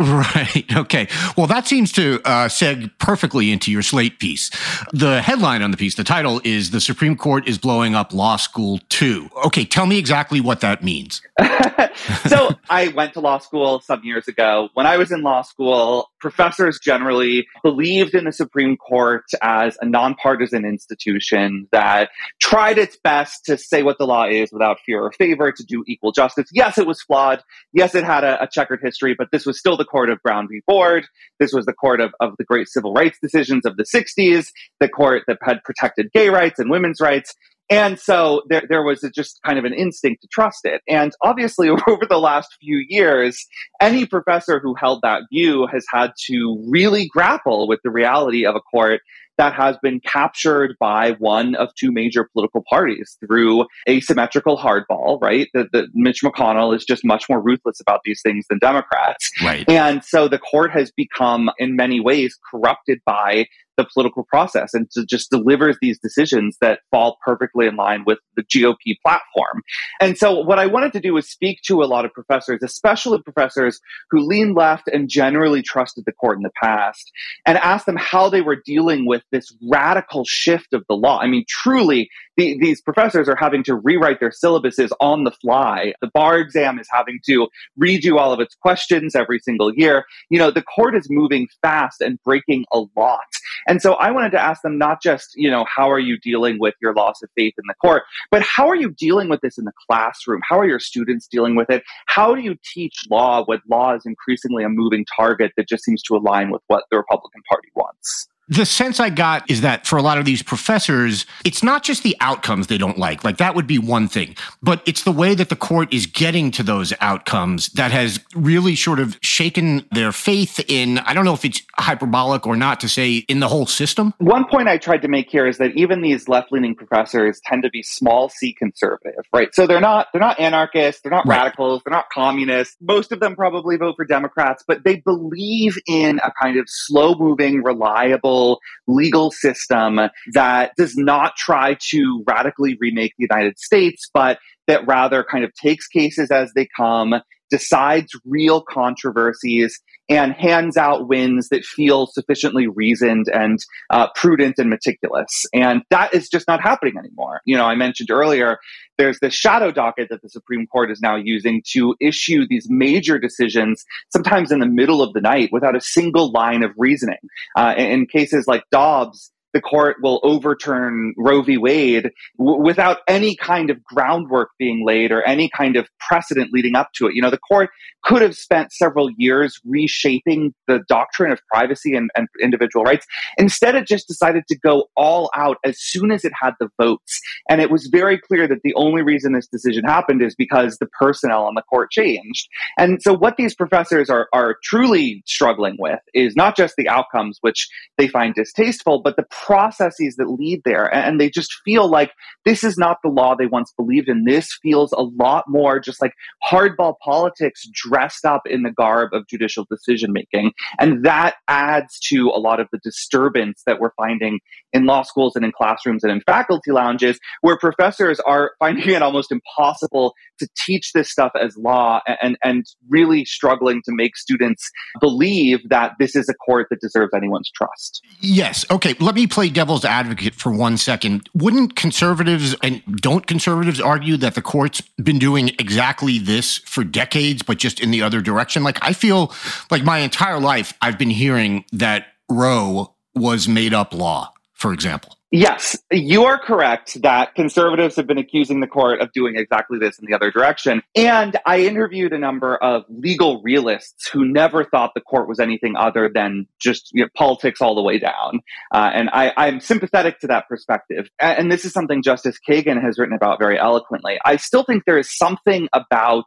Right. Okay. Well, that seems to uh, seg perfectly into your Slate piece. The headline on the piece, the title is "The Supreme Court is Blowing Up Law School Too." Okay. Tell me exactly what that means. So I went to law school some years ago. When I was in law school, professors generally believed in the Supreme Court as a nonpartisan institution that tried its best to say what the law is without fear or favor, to do equal justice. Yes, it was flawed. Yes, it had a, a checkered history, but this was still the court of Brown v. Board. This was the court of, of the great civil rights decisions of the sixties, the court that had protected gay rights and women's rights. And so there, there was a, just kind of an instinct to trust it. And obviously, over the last few years, any professor who held that view has had to really grapple with the reality of a court that has been captured by one of two major political parties through asymmetrical hardball, right? The, the Mitch McConnell is just much more ruthless about these things than Democrats. Right. And so the court has become, in many ways, corrupted by the political process and to just delivers these decisions that fall perfectly in line with the G O P platform. And so what I wanted to do was speak to a lot of professors, especially professors who leaned left and generally trusted the court in the past, and ask them how they were dealing with this radical shift of the law. I mean, truly, the, these professors are having to rewrite their syllabuses on the fly. The bar exam is having to redo all of its questions every single year. You know, the court is moving fast and breaking a lot. And so I wanted to ask them not just, you know, how are you dealing with your loss of faith in the court, but how are you dealing with this in the classroom? How are your students dealing with it? How do you teach law when law is increasingly a moving target that just seems to align with what the Republican Party wants? The sense I got is that for a lot of these professors, it's not just the outcomes they don't like, like that would be one thing, but it's the way that the court is getting to those outcomes that has really sort of shaken their faith in, I don't know if it's hyperbolic or not to say, in the whole system. One point I tried to make here is that even these left-leaning professors tend to be small C conservative, right? So they're not, they're not anarchists, they're not right. radicals, they're not communists. Most of them probably vote for Democrats, but they believe in a kind of slow-moving, reliable, legal system that does not try to radically remake the United States, but that rather kind of takes cases as they come, decides real controversies, and hands out wins that feel sufficiently reasoned and uh, prudent and meticulous. And that is just not happening anymore. You know, I mentioned earlier, there's this shadow docket that the Supreme Court is now using to issue these major decisions, sometimes in the middle of the night, without a single line of reasoning. Uh, in cases like Dobbs, the court will overturn Roe v. Wade w- without any kind of groundwork being laid or any kind of precedent leading up to it. You know, the court could have spent several years reshaping the doctrine of privacy and, and individual rights. Instead, it just decided to go all out as soon as it had the votes. And it was very clear that the only reason this decision happened is because the personnel on the court changed. And so what these professors are, are truly struggling with is not just the outcomes, which they find distasteful, but the processes that lead there. And they just feel like this is not the law they once believed in. This feels a lot more just like hardball politics dressed up in the garb of judicial decision making. And that adds to a lot of the disturbance that we're finding in law schools and in classrooms and in faculty lounges, where professors are finding it almost impossible to teach this stuff as law and, and really struggling to make students believe that this is a court that deserves anyone's trust. Yes. Okay. Let me play devil's advocate for one second. Wouldn't conservatives and don't conservatives argue that the court's been doing exactly this for decades, but just in the other direction? Like, I feel like my entire life I've been hearing that Roe was made up law, for example. Yes, you are correct that conservatives have been accusing the court of doing exactly this in the other direction. And I interviewed a number of legal realists who never thought the court was anything other than just, you know, politics all the way down. Uh, and I, I'm sympathetic to that perspective. And, and this is something Justice Kagan has written about very eloquently. I still think there is something about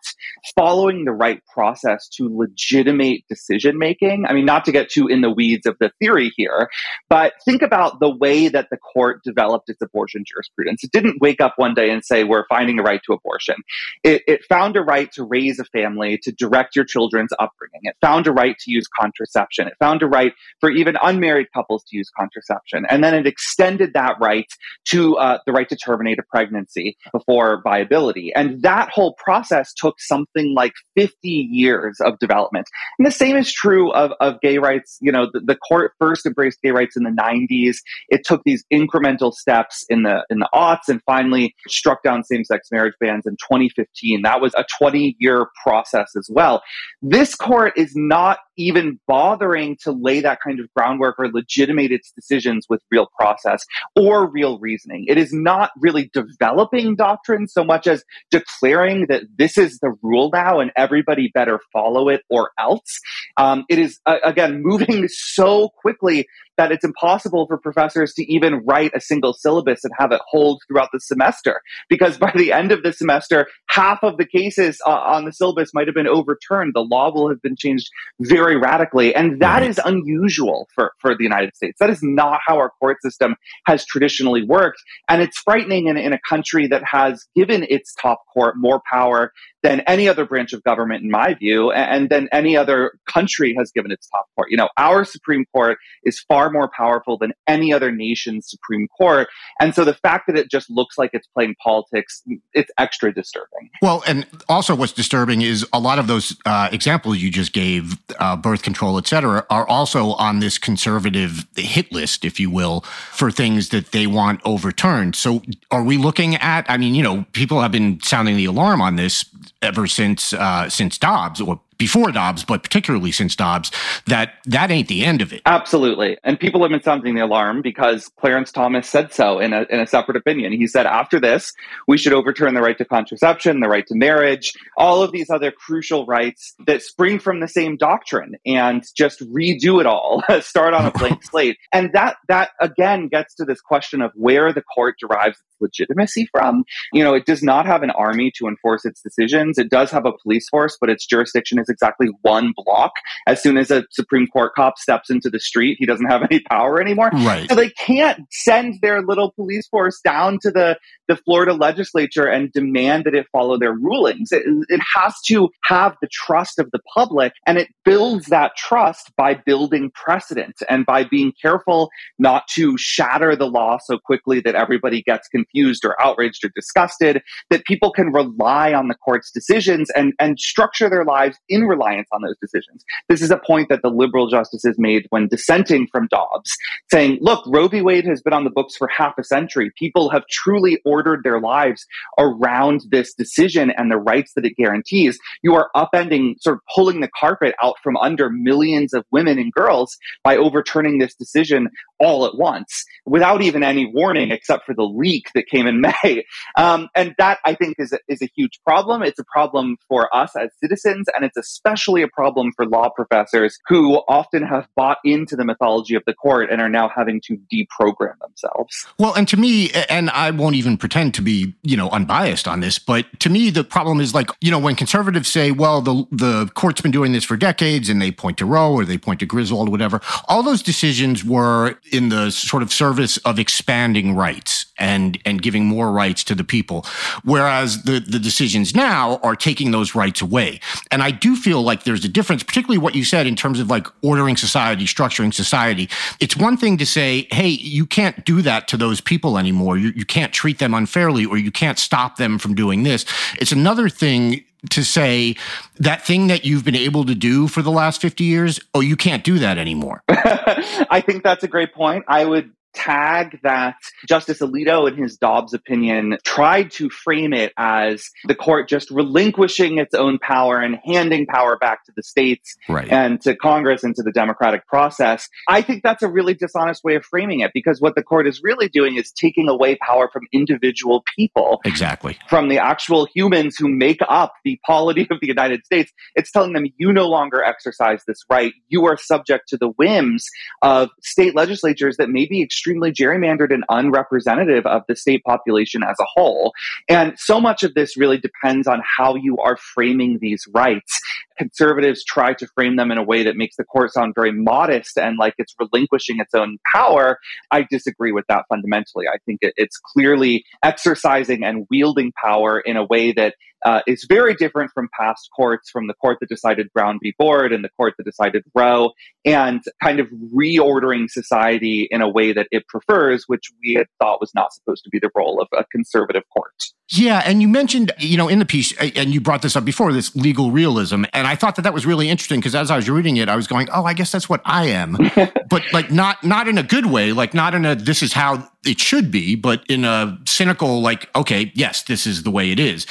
following the right process to legitimate decision making. I mean, not to get too in the weeds of the theory here, but think about the way that the court developed its abortion jurisprudence. It didn't wake up one day and say, we're finding a right to abortion. It, it found a right to raise a family, to direct your children's upbringing. It found a right to use contraception. It found a right for even unmarried couples to use contraception. And then it extended that right to uh, the right to terminate a pregnancy before viability. And that whole process took something like fifty years of development. And the same is true of, of gay rights. You know, the, the court first embraced gay rights in the nineties. It took these incremental steps in the in the aughts and finally struck down same-sex marriage bans in twenty fifteen. That was a twenty-year process as well. This court is not even bothering to lay that kind of groundwork or legitimate its decisions with real process or real reasoning. It is not really developing doctrine so much as declaring that this is the rule now and everybody better follow it or else. Um, it is, uh, again, moving so quickly that it's impossible for professors to even write a single syllabus and have it hold throughout the semester, because by the end of the semester, half of the cases uh, on the syllabus might have been overturned. The law will have been changed very radically, and that is unusual for, for the United States. That is not how our court system has traditionally worked, and it's frightening in, in a country that has given its top court more power than any other branch of government, in my view, and than any other country has given its top court. You know, our Supreme Court is far more powerful than any other nation's Supreme Court. And so the fact that it just looks like it's playing politics, it's extra disturbing. Well, and also what's disturbing is a lot of those uh, examples you just gave, uh, birth control, et cetera, are also on this conservative hit list, if you will, for things that they want overturned. So are we looking at, I mean, you know, people have been sounding the alarm on this ever since uh, since Dobbs, or before Dobbs, but particularly since Dobbs, that that ain't the end of it. Absolutely. And people have been sounding the alarm because Clarence Thomas said so in a, in a separate opinion. He said, after this, we should overturn the right to contraception, the right to marriage, all of these other crucial rights that spring from the same doctrine, and just redo it all, start on a blank slate. And that, that again, gets to this question of where the court derives its legitimacy from. You know, it does not have an army to enforce its decisions. It does have a police force, but its jurisdiction is exactly one block. As soon as a Supreme Court cop steps into the street, he doesn't have any power anymore. Right. So they can't send their little police force down to the, the Florida legislature and demand that it follow their rulings. It, it has to have the trust of the public, and it builds that trust by building precedent and by being careful not to shatter the law so quickly that everybody gets confused or outraged or disgusted, that people can rely on the court's decisions and, and structure their lives in reliance on those decisions. This is a point that the liberal justices made when dissenting from Dobbs, saying, look, Roe v. Wade has been on the books for half a century. People have truly ordered their lives around this decision and the rights that it guarantees. You are upending, sort of pulling the carpet out from under millions of women and girls by overturning this decision all at once without even any warning, except for the leak that came in May. Um, and that, I think, is a, is a huge problem. It's a problem for us as citizens, and it's especially a problem for law professors who often have bought into the mythology of the court and are now having to deprogram themselves. Well, and to me, and I won't even pretend to be, you know, unbiased on this, but to me, the problem is like, you know, when conservatives say, well, the, the court's been doing this for decades, and they point to Roe or they point to Griswold or whatever, all those decisions were in the sort of service of expanding rights and and giving more rights to the people, whereas the, the decisions now are taking those rights away. And I do feel like there's a difference, particularly what you said in terms of like ordering society, structuring society. It's one thing to say, hey, you can't do that to those people anymore. You, you can't treat them unfairly, or you can't stop them from doing this. It's another thing to say that thing that you've been able to do for the last fifty years, oh, you can't do that anymore. I think that's a great point. I would tag that Justice Alito, in his Dobbs opinion, tried to frame it as the court just relinquishing its own power and handing power back to the states right. and to Congress and to the democratic process. I think that's a really dishonest way of framing it, because what the court is really doing is taking away power from individual people. Exactly. From the actual humans who make up the polity of the United States. It's telling them, you no longer exercise this right. You are subject to the whims of state legislatures that may be extremely extremely gerrymandered and unrepresentative of the state population as a whole. And so much of this really depends on how you are framing these rights. Conservatives try to frame them in a way that makes the court sound very modest and like it's relinquishing its own power. I disagree with that fundamentally. I think it, it's clearly exercising and wielding power in a way that uh, is very different from past courts, from the court that decided Brown v. Board and the court that decided Roe, and kind of reordering society in a way that it prefers, which we had thought was not supposed to be the role of a conservative court. Yeah, and you mentioned, you know, in the piece, and you brought this up before, this legal realism, and I thought that that was really interesting, because as I was reading it, I was going, oh, I guess that's what I am, but like not not in a good way, like not in a, this is how it should be, but in a cynical, like, okay, yes, this is the way it is.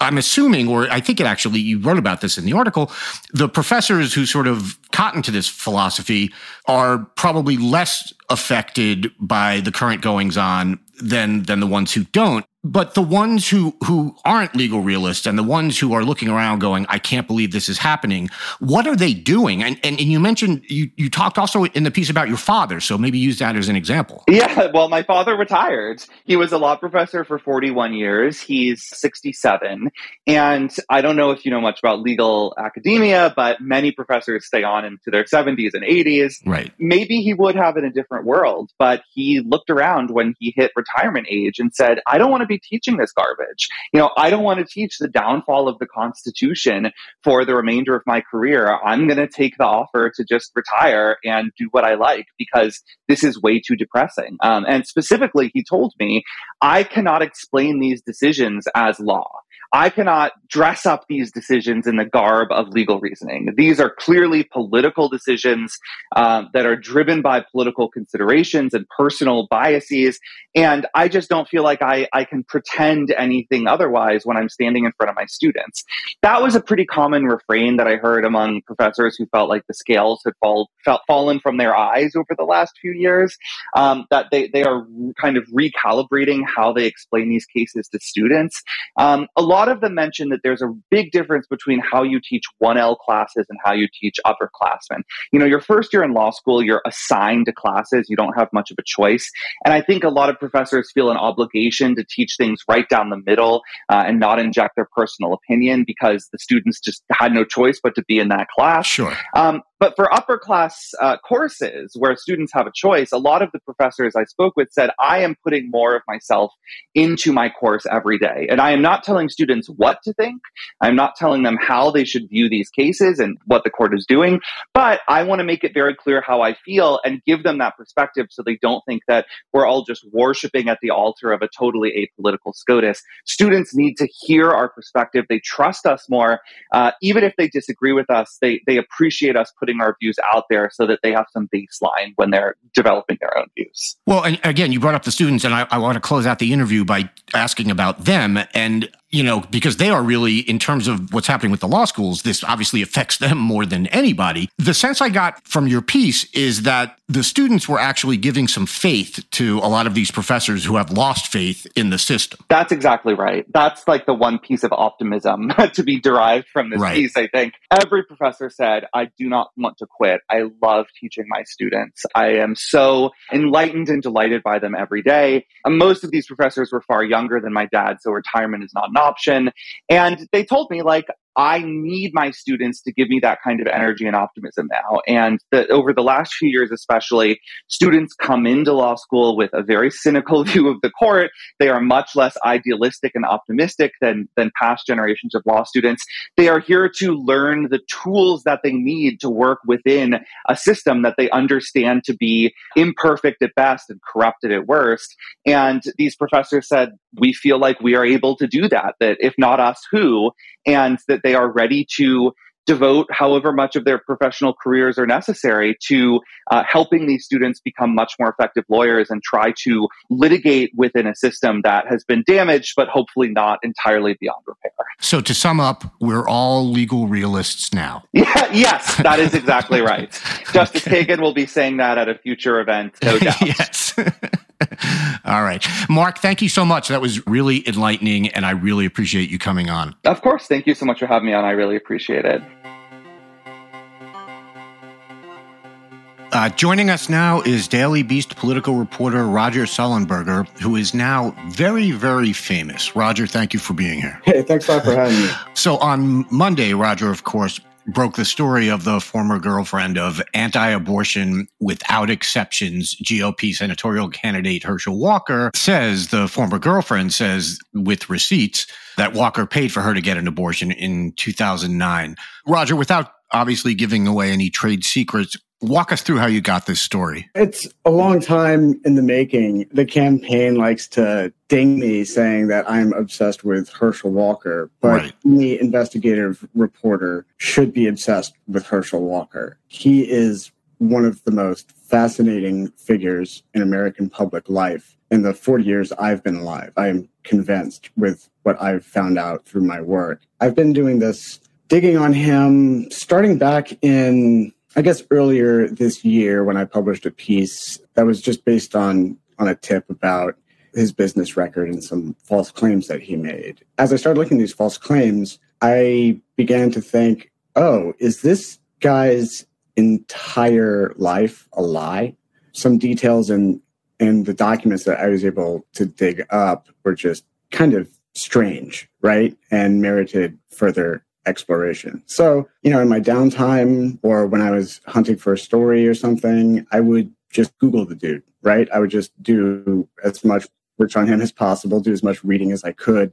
I'm assuming, or I think it actually, you wrote about this in the article, the professors who sort of cotton to this philosophy are probably less affected by the current goings-on than than the ones who don't. But the ones who, who aren't legal realists and the ones who are looking around going, I can't believe this is happening, what are they doing? And and, and you mentioned, you, you talked also in the piece about your father, so maybe use that as an example. Yeah, well, my father retired. He was a law professor for forty-one years. He's sixty-seven. And I don't know if you know much about legal academia, but many professors stay on into their seventies and eighties. Right. Maybe he would have in a different world, but he looked around when he hit retirement age and said, I don't want to be teaching this garbage. You know, I don't want to teach the downfall of the Constitution for the remainder of my career. I'm going to take the offer to just retire and do what I like, because this is way too depressing. Um, and specifically, he told me, I cannot explain these decisions as law. I cannot dress up these decisions in the garb of legal reasoning. These are clearly political decisions uh, that are driven by political considerations and personal biases. And I just don't feel like I, I can pretend anything otherwise when I'm standing in front of my students. That was a pretty common refrain that I heard among professors who felt like the scales had fall, felt fallen from their eyes over the last few years, um, that they, they are kind of recalibrating how they explain these cases to students. Um, a lot of them mentioned that there's a big difference between how you teach one L classes and how you teach upperclassmen. You know, your first year in law school, you're assigned to classes. You don't have much of a choice. And I think a lot of professors feel an obligation to teach things right down the middle uh, and not inject their personal opinion, because the students just had no choice but to be in that class. Sure. Um, But for upper class uh, courses where students have a choice, a lot of the professors I spoke with said, I am putting more of myself into my course every day. And I am not telling students what to think. I'm not telling them how they should view these cases and what the court is doing. But I want to make it very clear how I feel and give them that perspective, so they don't think that we're all just worshiping at the altar of a totally apolitical SCOTUS. Students need to hear our perspective. They trust us more. Uh, even if they disagree with us, they, they appreciate us putting our views out there, so that they have some baseline when they're developing their own views. Well, and again, you brought up the students, and I, I want to close out the interview by asking about them. And you know, because they are really, in terms of what's happening with the law schools, this obviously affects them more than anybody. The sense I got from your piece is that the students were actually giving some faith to a lot of these professors who have lost faith in the system. That's exactly right. That's like the one piece of optimism to be derived from this right. piece, I think. Every professor said, I do not want to quit. I love teaching my students. I am so enlightened and delighted by them every day. And most of these professors were far younger than my dad, so retirement is not an option. And they told me, like, I need my students to give me that kind of energy and optimism now. And the, over the last few years, especially, students come into law school with a very cynical view of the court. They are much less idealistic and optimistic than, than past generations of law students. They are here to learn the tools that they need to work within a system that they understand to be imperfect at best and corrupted at worst. And these professors said, we feel like we are able to do that, that if not us, who? And that they are ready to devote however much of their professional careers are necessary to uh, helping these students become much more effective lawyers and try to litigate within a system that has been damaged, but hopefully not entirely beyond repair. So to sum up, we're all legal realists now. Yeah, yes, that is exactly right. Justice okay. Kagan will be saying that at a future event, no doubt. Yes. All right. Mark, thank you so much. That was really enlightening, and I really appreciate you coming on. Of course. Thank you so much for having me on. I really appreciate it. Uh, joining us now is Daily Beast political reporter Roger Sollenberger, who is now very, very famous. Roger, thank you for being here. Hey, thanks a lot for having me. So on Monday, Roger, of course, broke the story of the former girlfriend of anti-abortion without exceptions G O P senatorial candidate Herschel Walker. Says the former girlfriend says with receipts that Walker paid for her to get an abortion in two thousand nine. Roger, without obviously giving away any trade secrets, walk us through how you got this story. It's a long time in the making. The campaign likes to ding me saying that I'm obsessed with Herschel Walker, but right. any investigative reporter should be obsessed with Herschel Walker. He is one of the most fascinating figures in American public life in the forty years I've been alive. I am convinced with what I've found out through my work. I've been doing this, digging on him, starting back in... I guess earlier this year when I published a piece that was just based on, on a tip about his business record and some false claims that he made. As I started looking at these false claims, I began to think, oh, is this guy's entire life a lie? Some details in, in the documents that I was able to dig up were just kind of strange, right? And merited further exploration. So, you know, in my downtime or when I was hunting for a story or something, I would just Google the dude, right? I would just do as much research on him as possible, do as much reading as I could.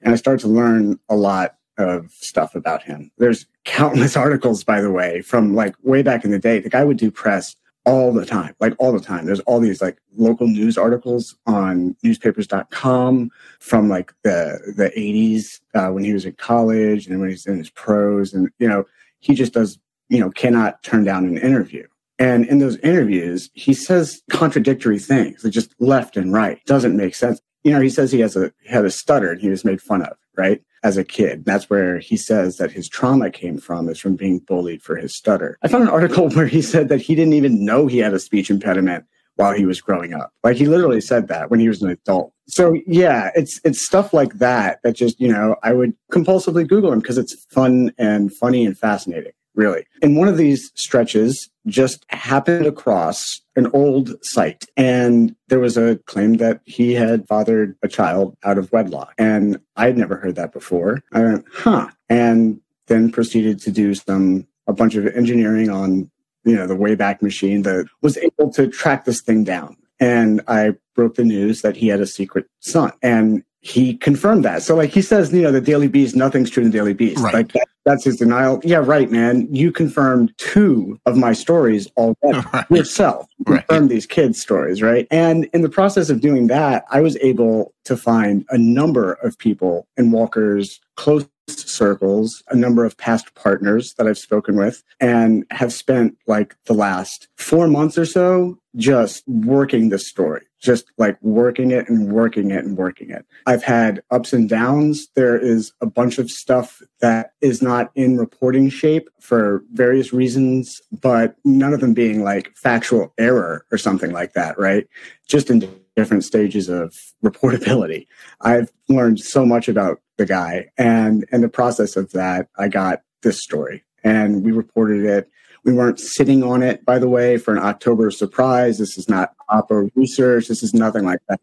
And I started to learn a lot of stuff about him. There's countless articles, by the way, from like way back in the day. The guy would do press all the time, like all the time. There's all these like local news articles on newspapers dot com from like the the eighties uh, when he was in college and when he's in his prose. And, you know, he just does, you know, cannot turn down an interview. And in those interviews, he says contradictory things, like just left and right. Doesn't make sense. You know, he says he has a he had a stutter and he was made fun of, right? As a kid. That's where he says that his trauma came from, is from being bullied for his stutter. I found an article where he said that he didn't even know he had a speech impediment while he was growing up. Like he literally said that when he was an adult. So yeah, it's it's stuff like that that just, you know, I would compulsively Google him because it's fun and funny and fascinating, really. In one of these stretches, just happened across an old site, and there was a claim that he had fathered a child out of wedlock. And I'd never heard that before. I went, huh. And then proceeded to do some, a bunch of engineering on, you know, the Wayback Machine that was able to track this thing down. And I broke the news that he had a secret son. And he confirmed that. So like he says, you know, the Daily Beast, nothing's true in the Daily Beast. Right. Like that, that's his denial. Yeah, right, man. You confirmed two of my stories already right. yourself. You right. confirmed these kids' stories, right? And in the process of doing that, I was able to find a number of people in Walker's close circles, a number of past partners that I've spoken with, and have spent like the last four months or so just working this story, just like working it and working it and working it. I've had ups and downs. There is a bunch of stuff that is not in reporting shape for various reasons, but none of them being like factual error or something like that, right? Just in different stages of reportability. I've learned so much about the guy. And in the process of that, I got this story and we reported it. We weren't sitting on it, by the way, for an October surprise. This is not opera research. This is nothing like that.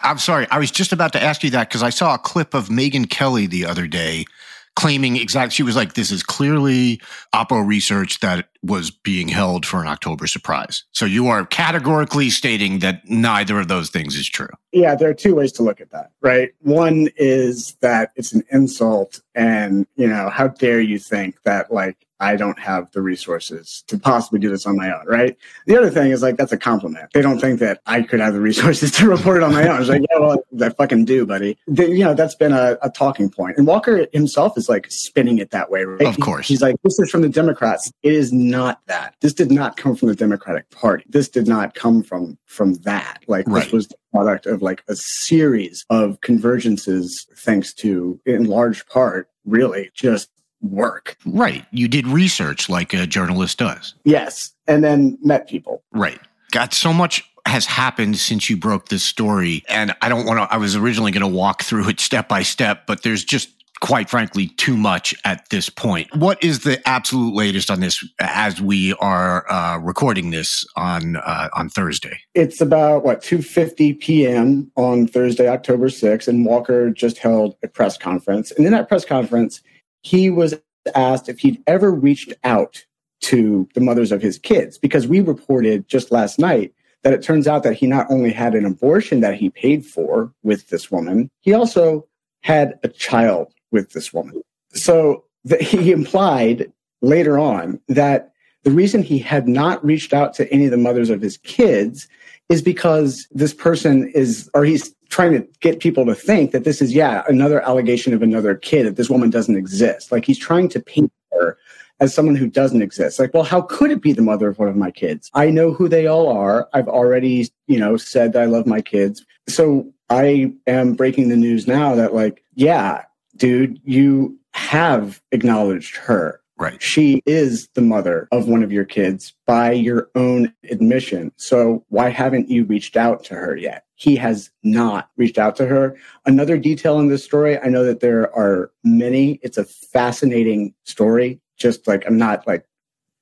I'm sorry. I was just about to ask you that because I saw a clip of Megyn Kelly the other day claiming exactly, she was like, this is clearly opera research that was being held for an October surprise. So you are categorically stating that neither of those things is true. Yeah, there are two ways to look at that, right? One is that it's an insult and, you know, how dare you think that, like, I don't have the resources to possibly do this on my own, right? The other thing is, like, that's a compliment. They don't think that I could have the resources to report it on my own. It's like, yeah, well, I fucking do, buddy. They, you know, that's been a, a talking point. And Walker himself is, like, spinning it that way, right? Of course. He, he's like, this is from the Democrats. It is not that. This did not come from the Democratic Party. This did not come from, from that. Like, right. This was the product of, like, a series of convergences, thanks to, in large part, really, just work. Right. You did research like a journalist does. Yes. And then met people. Right. Got so much has happened since you broke this story. And I don't want to, I was originally going to walk through it step by step, but there's just, quite frankly, too much at this point. What is the absolute latest on this as we are uh, recording this on uh, on Thursday? It's about, what, two fifty p.m. on Thursday, October sixth. And Walker just held a press conference. And in that press conference, he was asked if he'd ever reached out to the mothers of his kids, because we reported just last night that it turns out that he not only had an abortion that he paid for with this woman, he also had a child with this woman. So the, he implied later on that the reason he had not reached out to any of the mothers of his kids is because this person is, or he's trying to get people to think that this is, yeah, another allegation of another kid, that this woman doesn't exist. Like, he's trying to paint her as someone who doesn't exist. Like, well, how could it be the mother of one of my kids? I know who they all are. I've already, you know, said that I love my kids. So I am breaking the news now that, like, yeah, dude, you have acknowledged her. Right. She is the mother of one of your kids by your own admission. So why haven't you reached out to her yet? He has not reached out to her. Another detail in this story, I know that there are many. It's a fascinating story. Just like, I'm not like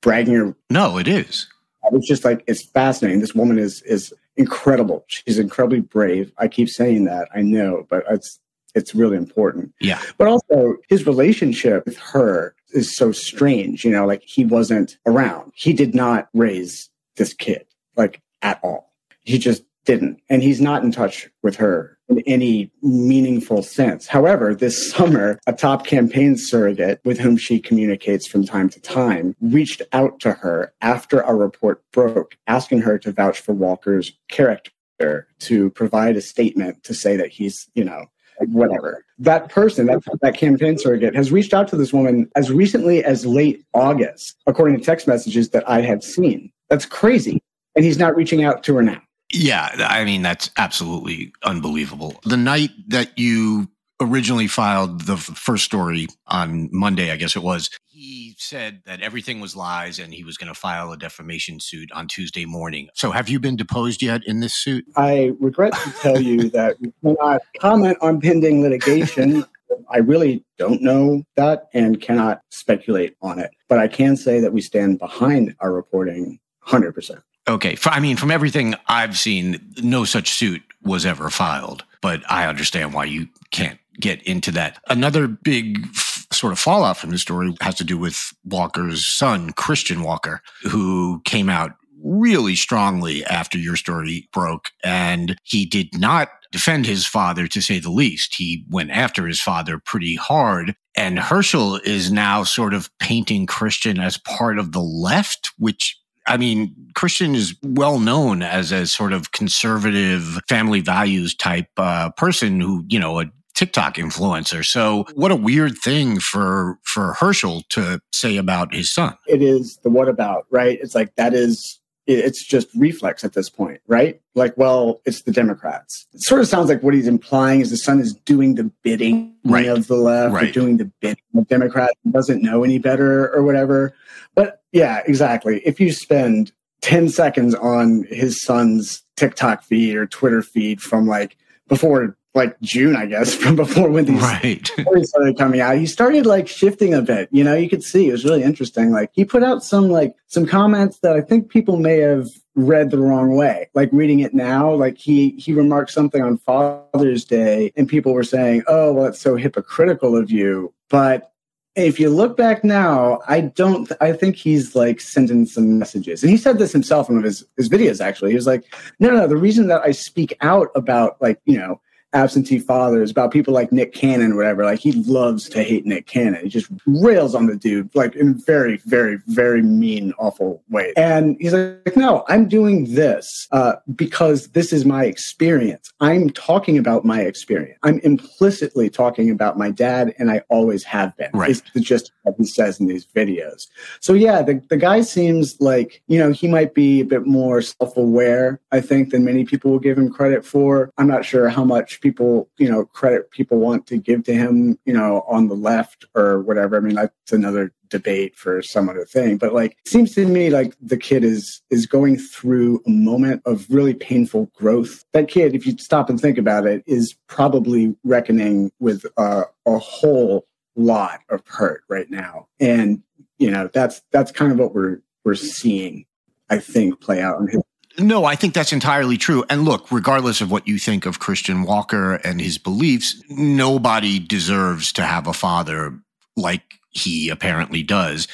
bragging or... No, it is. It's just like, it's fascinating. This woman is is incredible. She's incredibly brave. I keep saying that, I know, but it's it's really important. Yeah. But also his relationship with her is so strange, you know, like, he wasn't around. He did not raise this kid, like, at all. He just didn't. And he's not in touch with her in any meaningful sense. However, this summer, a top campaign surrogate with whom she communicates from time to time reached out to her after our report broke, asking her to vouch for Walker's character, to provide a statement to say that he's, you know, whatever. That person, that, that campaign surrogate, has reached out to this woman as recently as late August, according to text messages that I have seen. That's crazy. And he's not reaching out to her now. Yeah, I mean, that's absolutely unbelievable. The night that you originally filed the first story on Monday, I guess it was, he said that everything was lies and he was going to file a defamation suit on Tuesday morning. So have you been deposed yet in this suit? I regret to tell you that we cannot comment on pending litigation. I really don't know that and cannot speculate on it. But I can say that we stand behind our reporting one hundred percent. Okay. I mean, from everything I've seen, no such suit was ever filed. But I understand why you can't get into that. Another big f- sort of fallout from the story has to do with Walker's son, Christian Walker, who came out really strongly after your story broke. And he did not defend his father, to say the least. He went after his father pretty hard. And Herschel is now sort of painting Christian as part of the left, which, I mean, Christian is well known as a sort of conservative family values type uh, person who, you know, a TikTok influencer. So what a weird thing for for Herschel to say about his son. It is the what about, right? It's like, that is it's just reflex at this point, right? Like, well, it's the Democrats. It sort of sounds like what he's implying is the sun is doing the bidding right. of the left, right. or doing the bidding of Democrats, doesn't know any better or whatever. But yeah, exactly. If you spend ten seconds on his son's TikTok feed or Twitter feed from like before, like June, I guess, from before when these right. stories started coming out, he started like shifting a bit. You know, you could see it was really interesting. Like he put out some like some comments that I think people may have read the wrong way. Like reading it now, like he he remarked something on Father's Day and people were saying, oh, well, it's so hypocritical of you. But if you look back now, I don't, th- I think he's like sending some messages. And he said this himself in one of his, his videos, actually. He was like, no, no, the reason that I speak out about like, you know, absentee fathers, about people like Nick Cannon, or whatever, like he loves to hate Nick Cannon. He just rails on the dude, like in very, very, very mean, awful ways. And he's like, no, I'm doing this uh, because this is my experience. I'm talking about my experience. I'm implicitly talking about my dad, and I always have been. Right. It's just what he says in these videos. So yeah, the, the guy seems like, you know, he might be a bit more self-aware, I think, than many people will give him credit for. I'm not sure how much people, you know, credit people want to give to him, you know, on the left or whatever. I mean, that's another debate for some other thing. But like, it seems to me like the kid is is going through a moment of really painful growth. That kid, if you stop and think about it, is probably reckoning with uh, a whole lot of hurt right now. And, you know, that's that's kind of what we're we're seeing, I think, play out on his. No, I think that's entirely true. And look, regardless of what you think of Christian Walker and his beliefs, nobody deserves to have a father like he apparently does.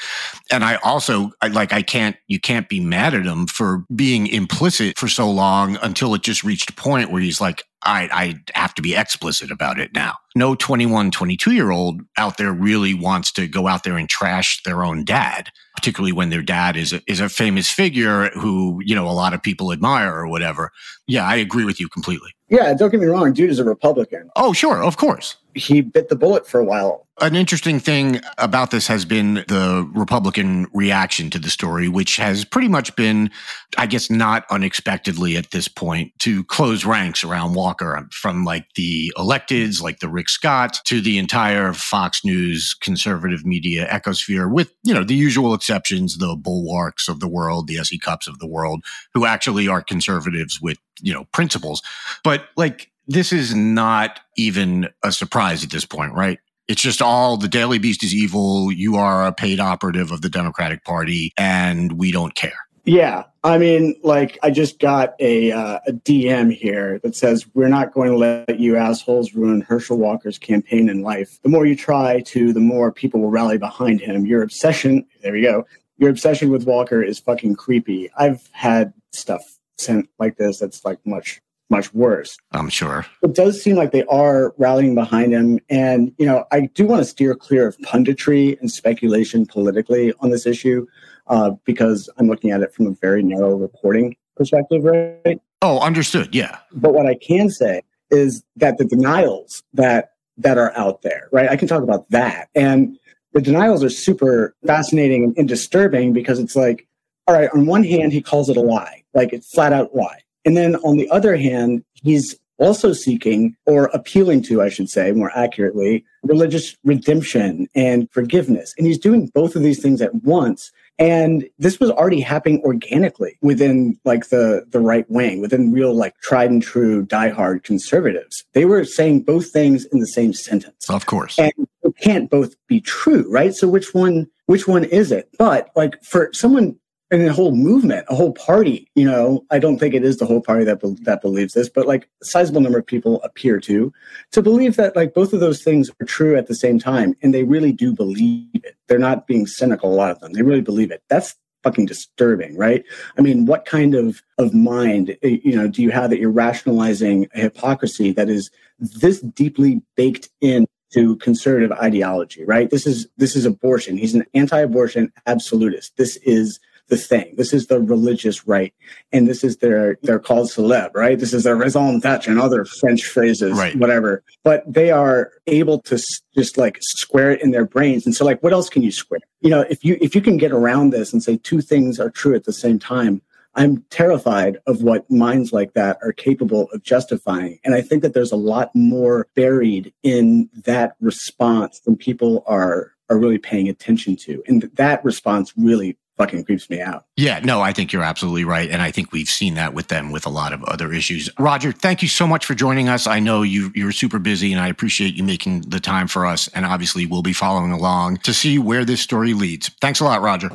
And I also, I, like, I can't, you can't be mad at him for being implicit for so long until it just reached a point where he's like, I, I have to be explicit about it now. No twenty-one, twenty-two-year-old out there really wants to go out there and trash their own dad, particularly when their dad is a, is a famous figure who, you know, a lot of people admire or whatever. Yeah, I agree with you completely. Yeah, don't get me wrong. Dude is a Republican. Oh, sure. Of course. He bit the bullet for a while. An interesting thing about this has been the Republican reaction to the story, which has pretty much been, I guess, not unexpectedly at this point, to close ranks around Walker, from like the electeds, like the Rick Scott, to the entire Fox News conservative media ecosphere, with, you know, the usual exceptions, the Bulwarks of the world, the Essie Cups of the world, who actually are conservatives with, you know, principles. But like, this is not even a surprise at this point, right? It's just all the Daily Beast is evil. You are a paid operative of the Democratic Party, and we don't care. Yeah. I mean, like, I just got a, uh, a D M here that says, we're not going to let you assholes ruin Herschel Walker's campaign and life. The more you try to, the more people will rally behind him. Your obsession, there we go. Your obsession with Walker is fucking creepy. I've had stuff sent like this that's like much much worse. I'm sure. It does seem like they are rallying behind him. And, you know, I do want to steer clear of punditry and speculation politically on this issue, uh, because I'm looking at it from a very narrow reporting perspective, right? Oh, understood. Yeah. But what I can say is that the denials that that are out there, right? I can talk about that. And the denials are super fascinating and disturbing, because it's like, all right, on one hand, he calls it a lie, like it's flat out lie. And then on the other hand, he's also seeking, or appealing to, I should say more accurately, religious redemption and forgiveness. And he's doing both of these things at once. And this was already happening organically within like the, the right wing, within real like tried and true diehard conservatives. They were saying both things in the same sentence. Of course. And it can't both be true, right? So which one, which one is it? But like for someone... And a whole movement, a whole party, you know, I don't think it is the whole party that be- that believes this, but like a sizable number of people appear to, to believe that like both of those things are true at the same time. And they really do believe it. They're not being cynical, a lot of them. They really believe it. That's fucking disturbing, right? I mean, what kind of, of mind, you know, do you have that you're rationalizing a hypocrisy that is this deeply baked in to conservative ideology, right? This is, this is abortion. He's an anti-abortion absolutist. This is the thing. This is the religious right. And this is their, they're called celeb, right? This is their raison d'etre and other French phrases, right. Whatever. But they are able to just like square it in their brains. And so like, what else can you square? You know, if you, if you can get around this and say two things are true at the same time, I'm terrified of what minds like that are capable of justifying. And I think that there's a lot more buried in that response than people are are really paying attention to. And that response really fucking creeps me out. Yeah, no, I think you're absolutely right. And I think we've seen that with them with a lot of other issues. Roger, thank you so much for joining us. I know you, you're super busy and I appreciate you making the time for us. And obviously we'll be following along to see where this story leads. Thanks a lot, Roger.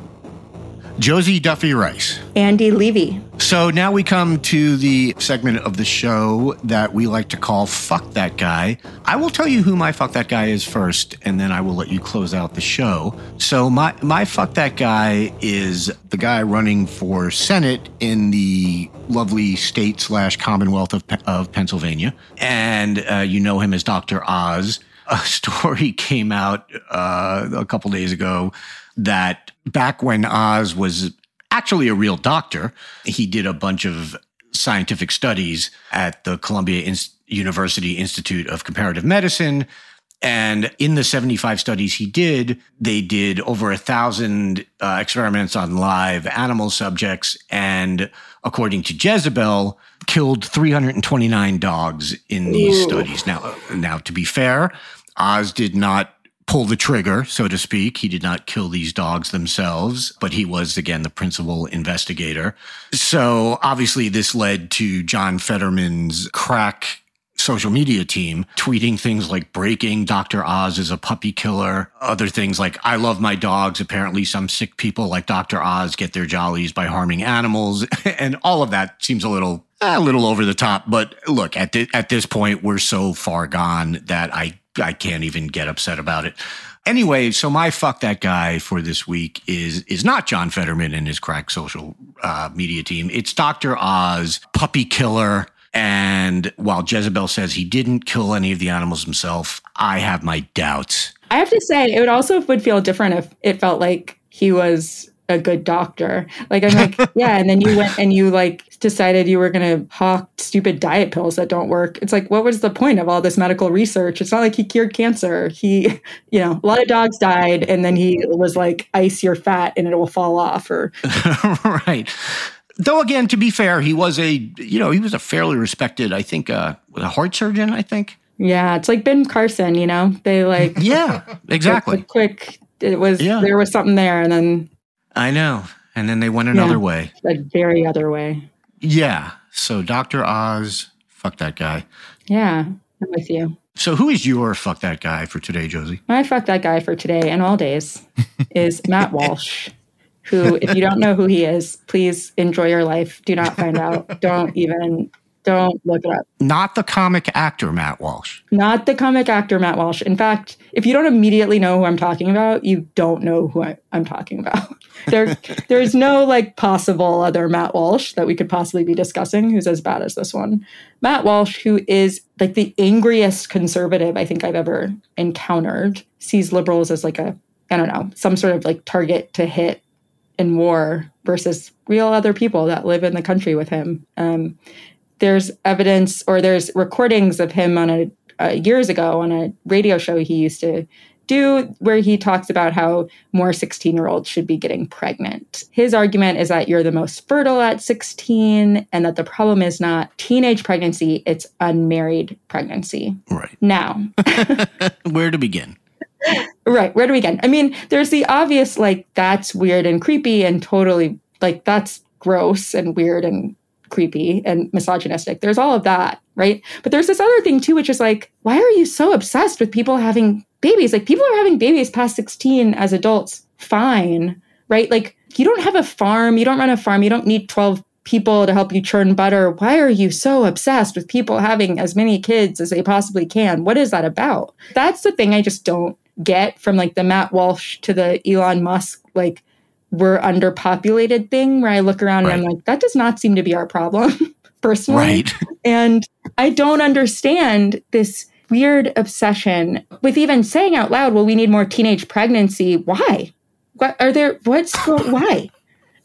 Josie Duffy Rice. Andy Levy. So now we come to the segment of the show that we like to call Fuck That Guy. I will tell you who my Fuck That Guy is first, and then I will let you close out the show. So my, my Fuck That Guy is the guy running for Senate in the lovely state slash Commonwealth of, of Pennsylvania. And uh, you know him as Doctor Oz. A story came out uh, a couple days ago that back when Oz was actually a real doctor, he did a bunch of scientific studies at the Columbia Inst- University Institute of Comparative Medicine. And in the seventy-five studies he did, they did over a thousand uh, experiments on live animal subjects. And according to Jezebel, killed three hundred twenty-nine dogs in these Ooh. studies. Now, now, to be fair, Oz did not pull the trigger, so to speak. He did not kill these dogs themselves, but he was, again, the principal investigator. So obviously this led to John Fetterman's crack social media team tweeting things like breaking Doctor Oz is a puppy killer, other things like I love my dogs. Apparently some sick people like Doctor Oz get their jollies by harming animals. And all of that seems a little, a little over the top. But look, at, th- at this point, we're so far gone that I I can't even get upset about it. Anyway, so my fuck that guy for this week is is not John Fetterman and his crack social uh, media team. It's Doctor Oz, puppy killer. And while Jezebel says he didn't kill any of the animals himself, I have my doubts. I have to say, it would also would feel different if it felt like he was a good doctor. Like, I'm like, yeah. And then you went and you like decided you were going to hawk stupid diet pills that don't work. It's like, what was the point of all this medical research? It's not like he cured cancer. He, you know, a lot of dogs died and then he was like, ice your fat and it will fall off or. Right. Though, again, to be fair, he was a, you know, he was a fairly respected, I think, uh, a heart surgeon, I think. Yeah. It's like Ben Carson, you know, they like. Yeah, exactly. Quick. It was, yeah. There was something there and then. I know. And then they went another yeah, way. A very other way. Yeah. So Doctor Oz, fuck that guy. Yeah, I'm with you. So who is your fuck that guy for today, Josie? My fuck that guy for today and all days is Matt Walsh, who, if you don't know who he is, please enjoy your life. Do not find out. Don't even... Don't look it up. Not the comic actor, Matt Walsh. Not the comic actor, Matt Walsh. In fact, if you don't immediately know who I'm talking about, you don't know who I, I'm talking about. There, there's no like possible other Matt Walsh that we could possibly be discussing who's as bad as this one. Matt Walsh, who is like the angriest conservative I think I've ever encountered, sees liberals as like a, I don't know, some sort of like target to hit in war versus real other people that live in the country with him. Um, There's evidence or there's recordings of him on a uh, years ago on a radio show he used to do where he talks about how more sixteen-year-olds should be getting pregnant. His argument is that you're the most fertile at sixteen and that the problem is not teenage pregnancy, it's unmarried pregnancy. Right. Now. Where to begin? Right. Where do we begin? I mean, there's the obvious, like, that's weird and creepy and totally, like, that's gross and weird and creepy and misogynistic. There's all of that, right? But there's this other thing too, which is like, why are you so obsessed with people having babies? Like, people are having babies past sixteen as adults, fine, right? Like, you don't have a farm, you don't run a farm, you don't need twelve people to help you churn butter. Why are you so obsessed with people having as many kids as they possibly can? What is that about? That's the thing I just don't get from like the Matt Walsh to the Elon Musk, like, we're underpopulated thing where I look around right. and I'm like, that does not seem to be our problem personally. Right. And I don't understand this weird obsession with even saying out loud, well, we need more teenage pregnancy. Why? What are there? What's going, why?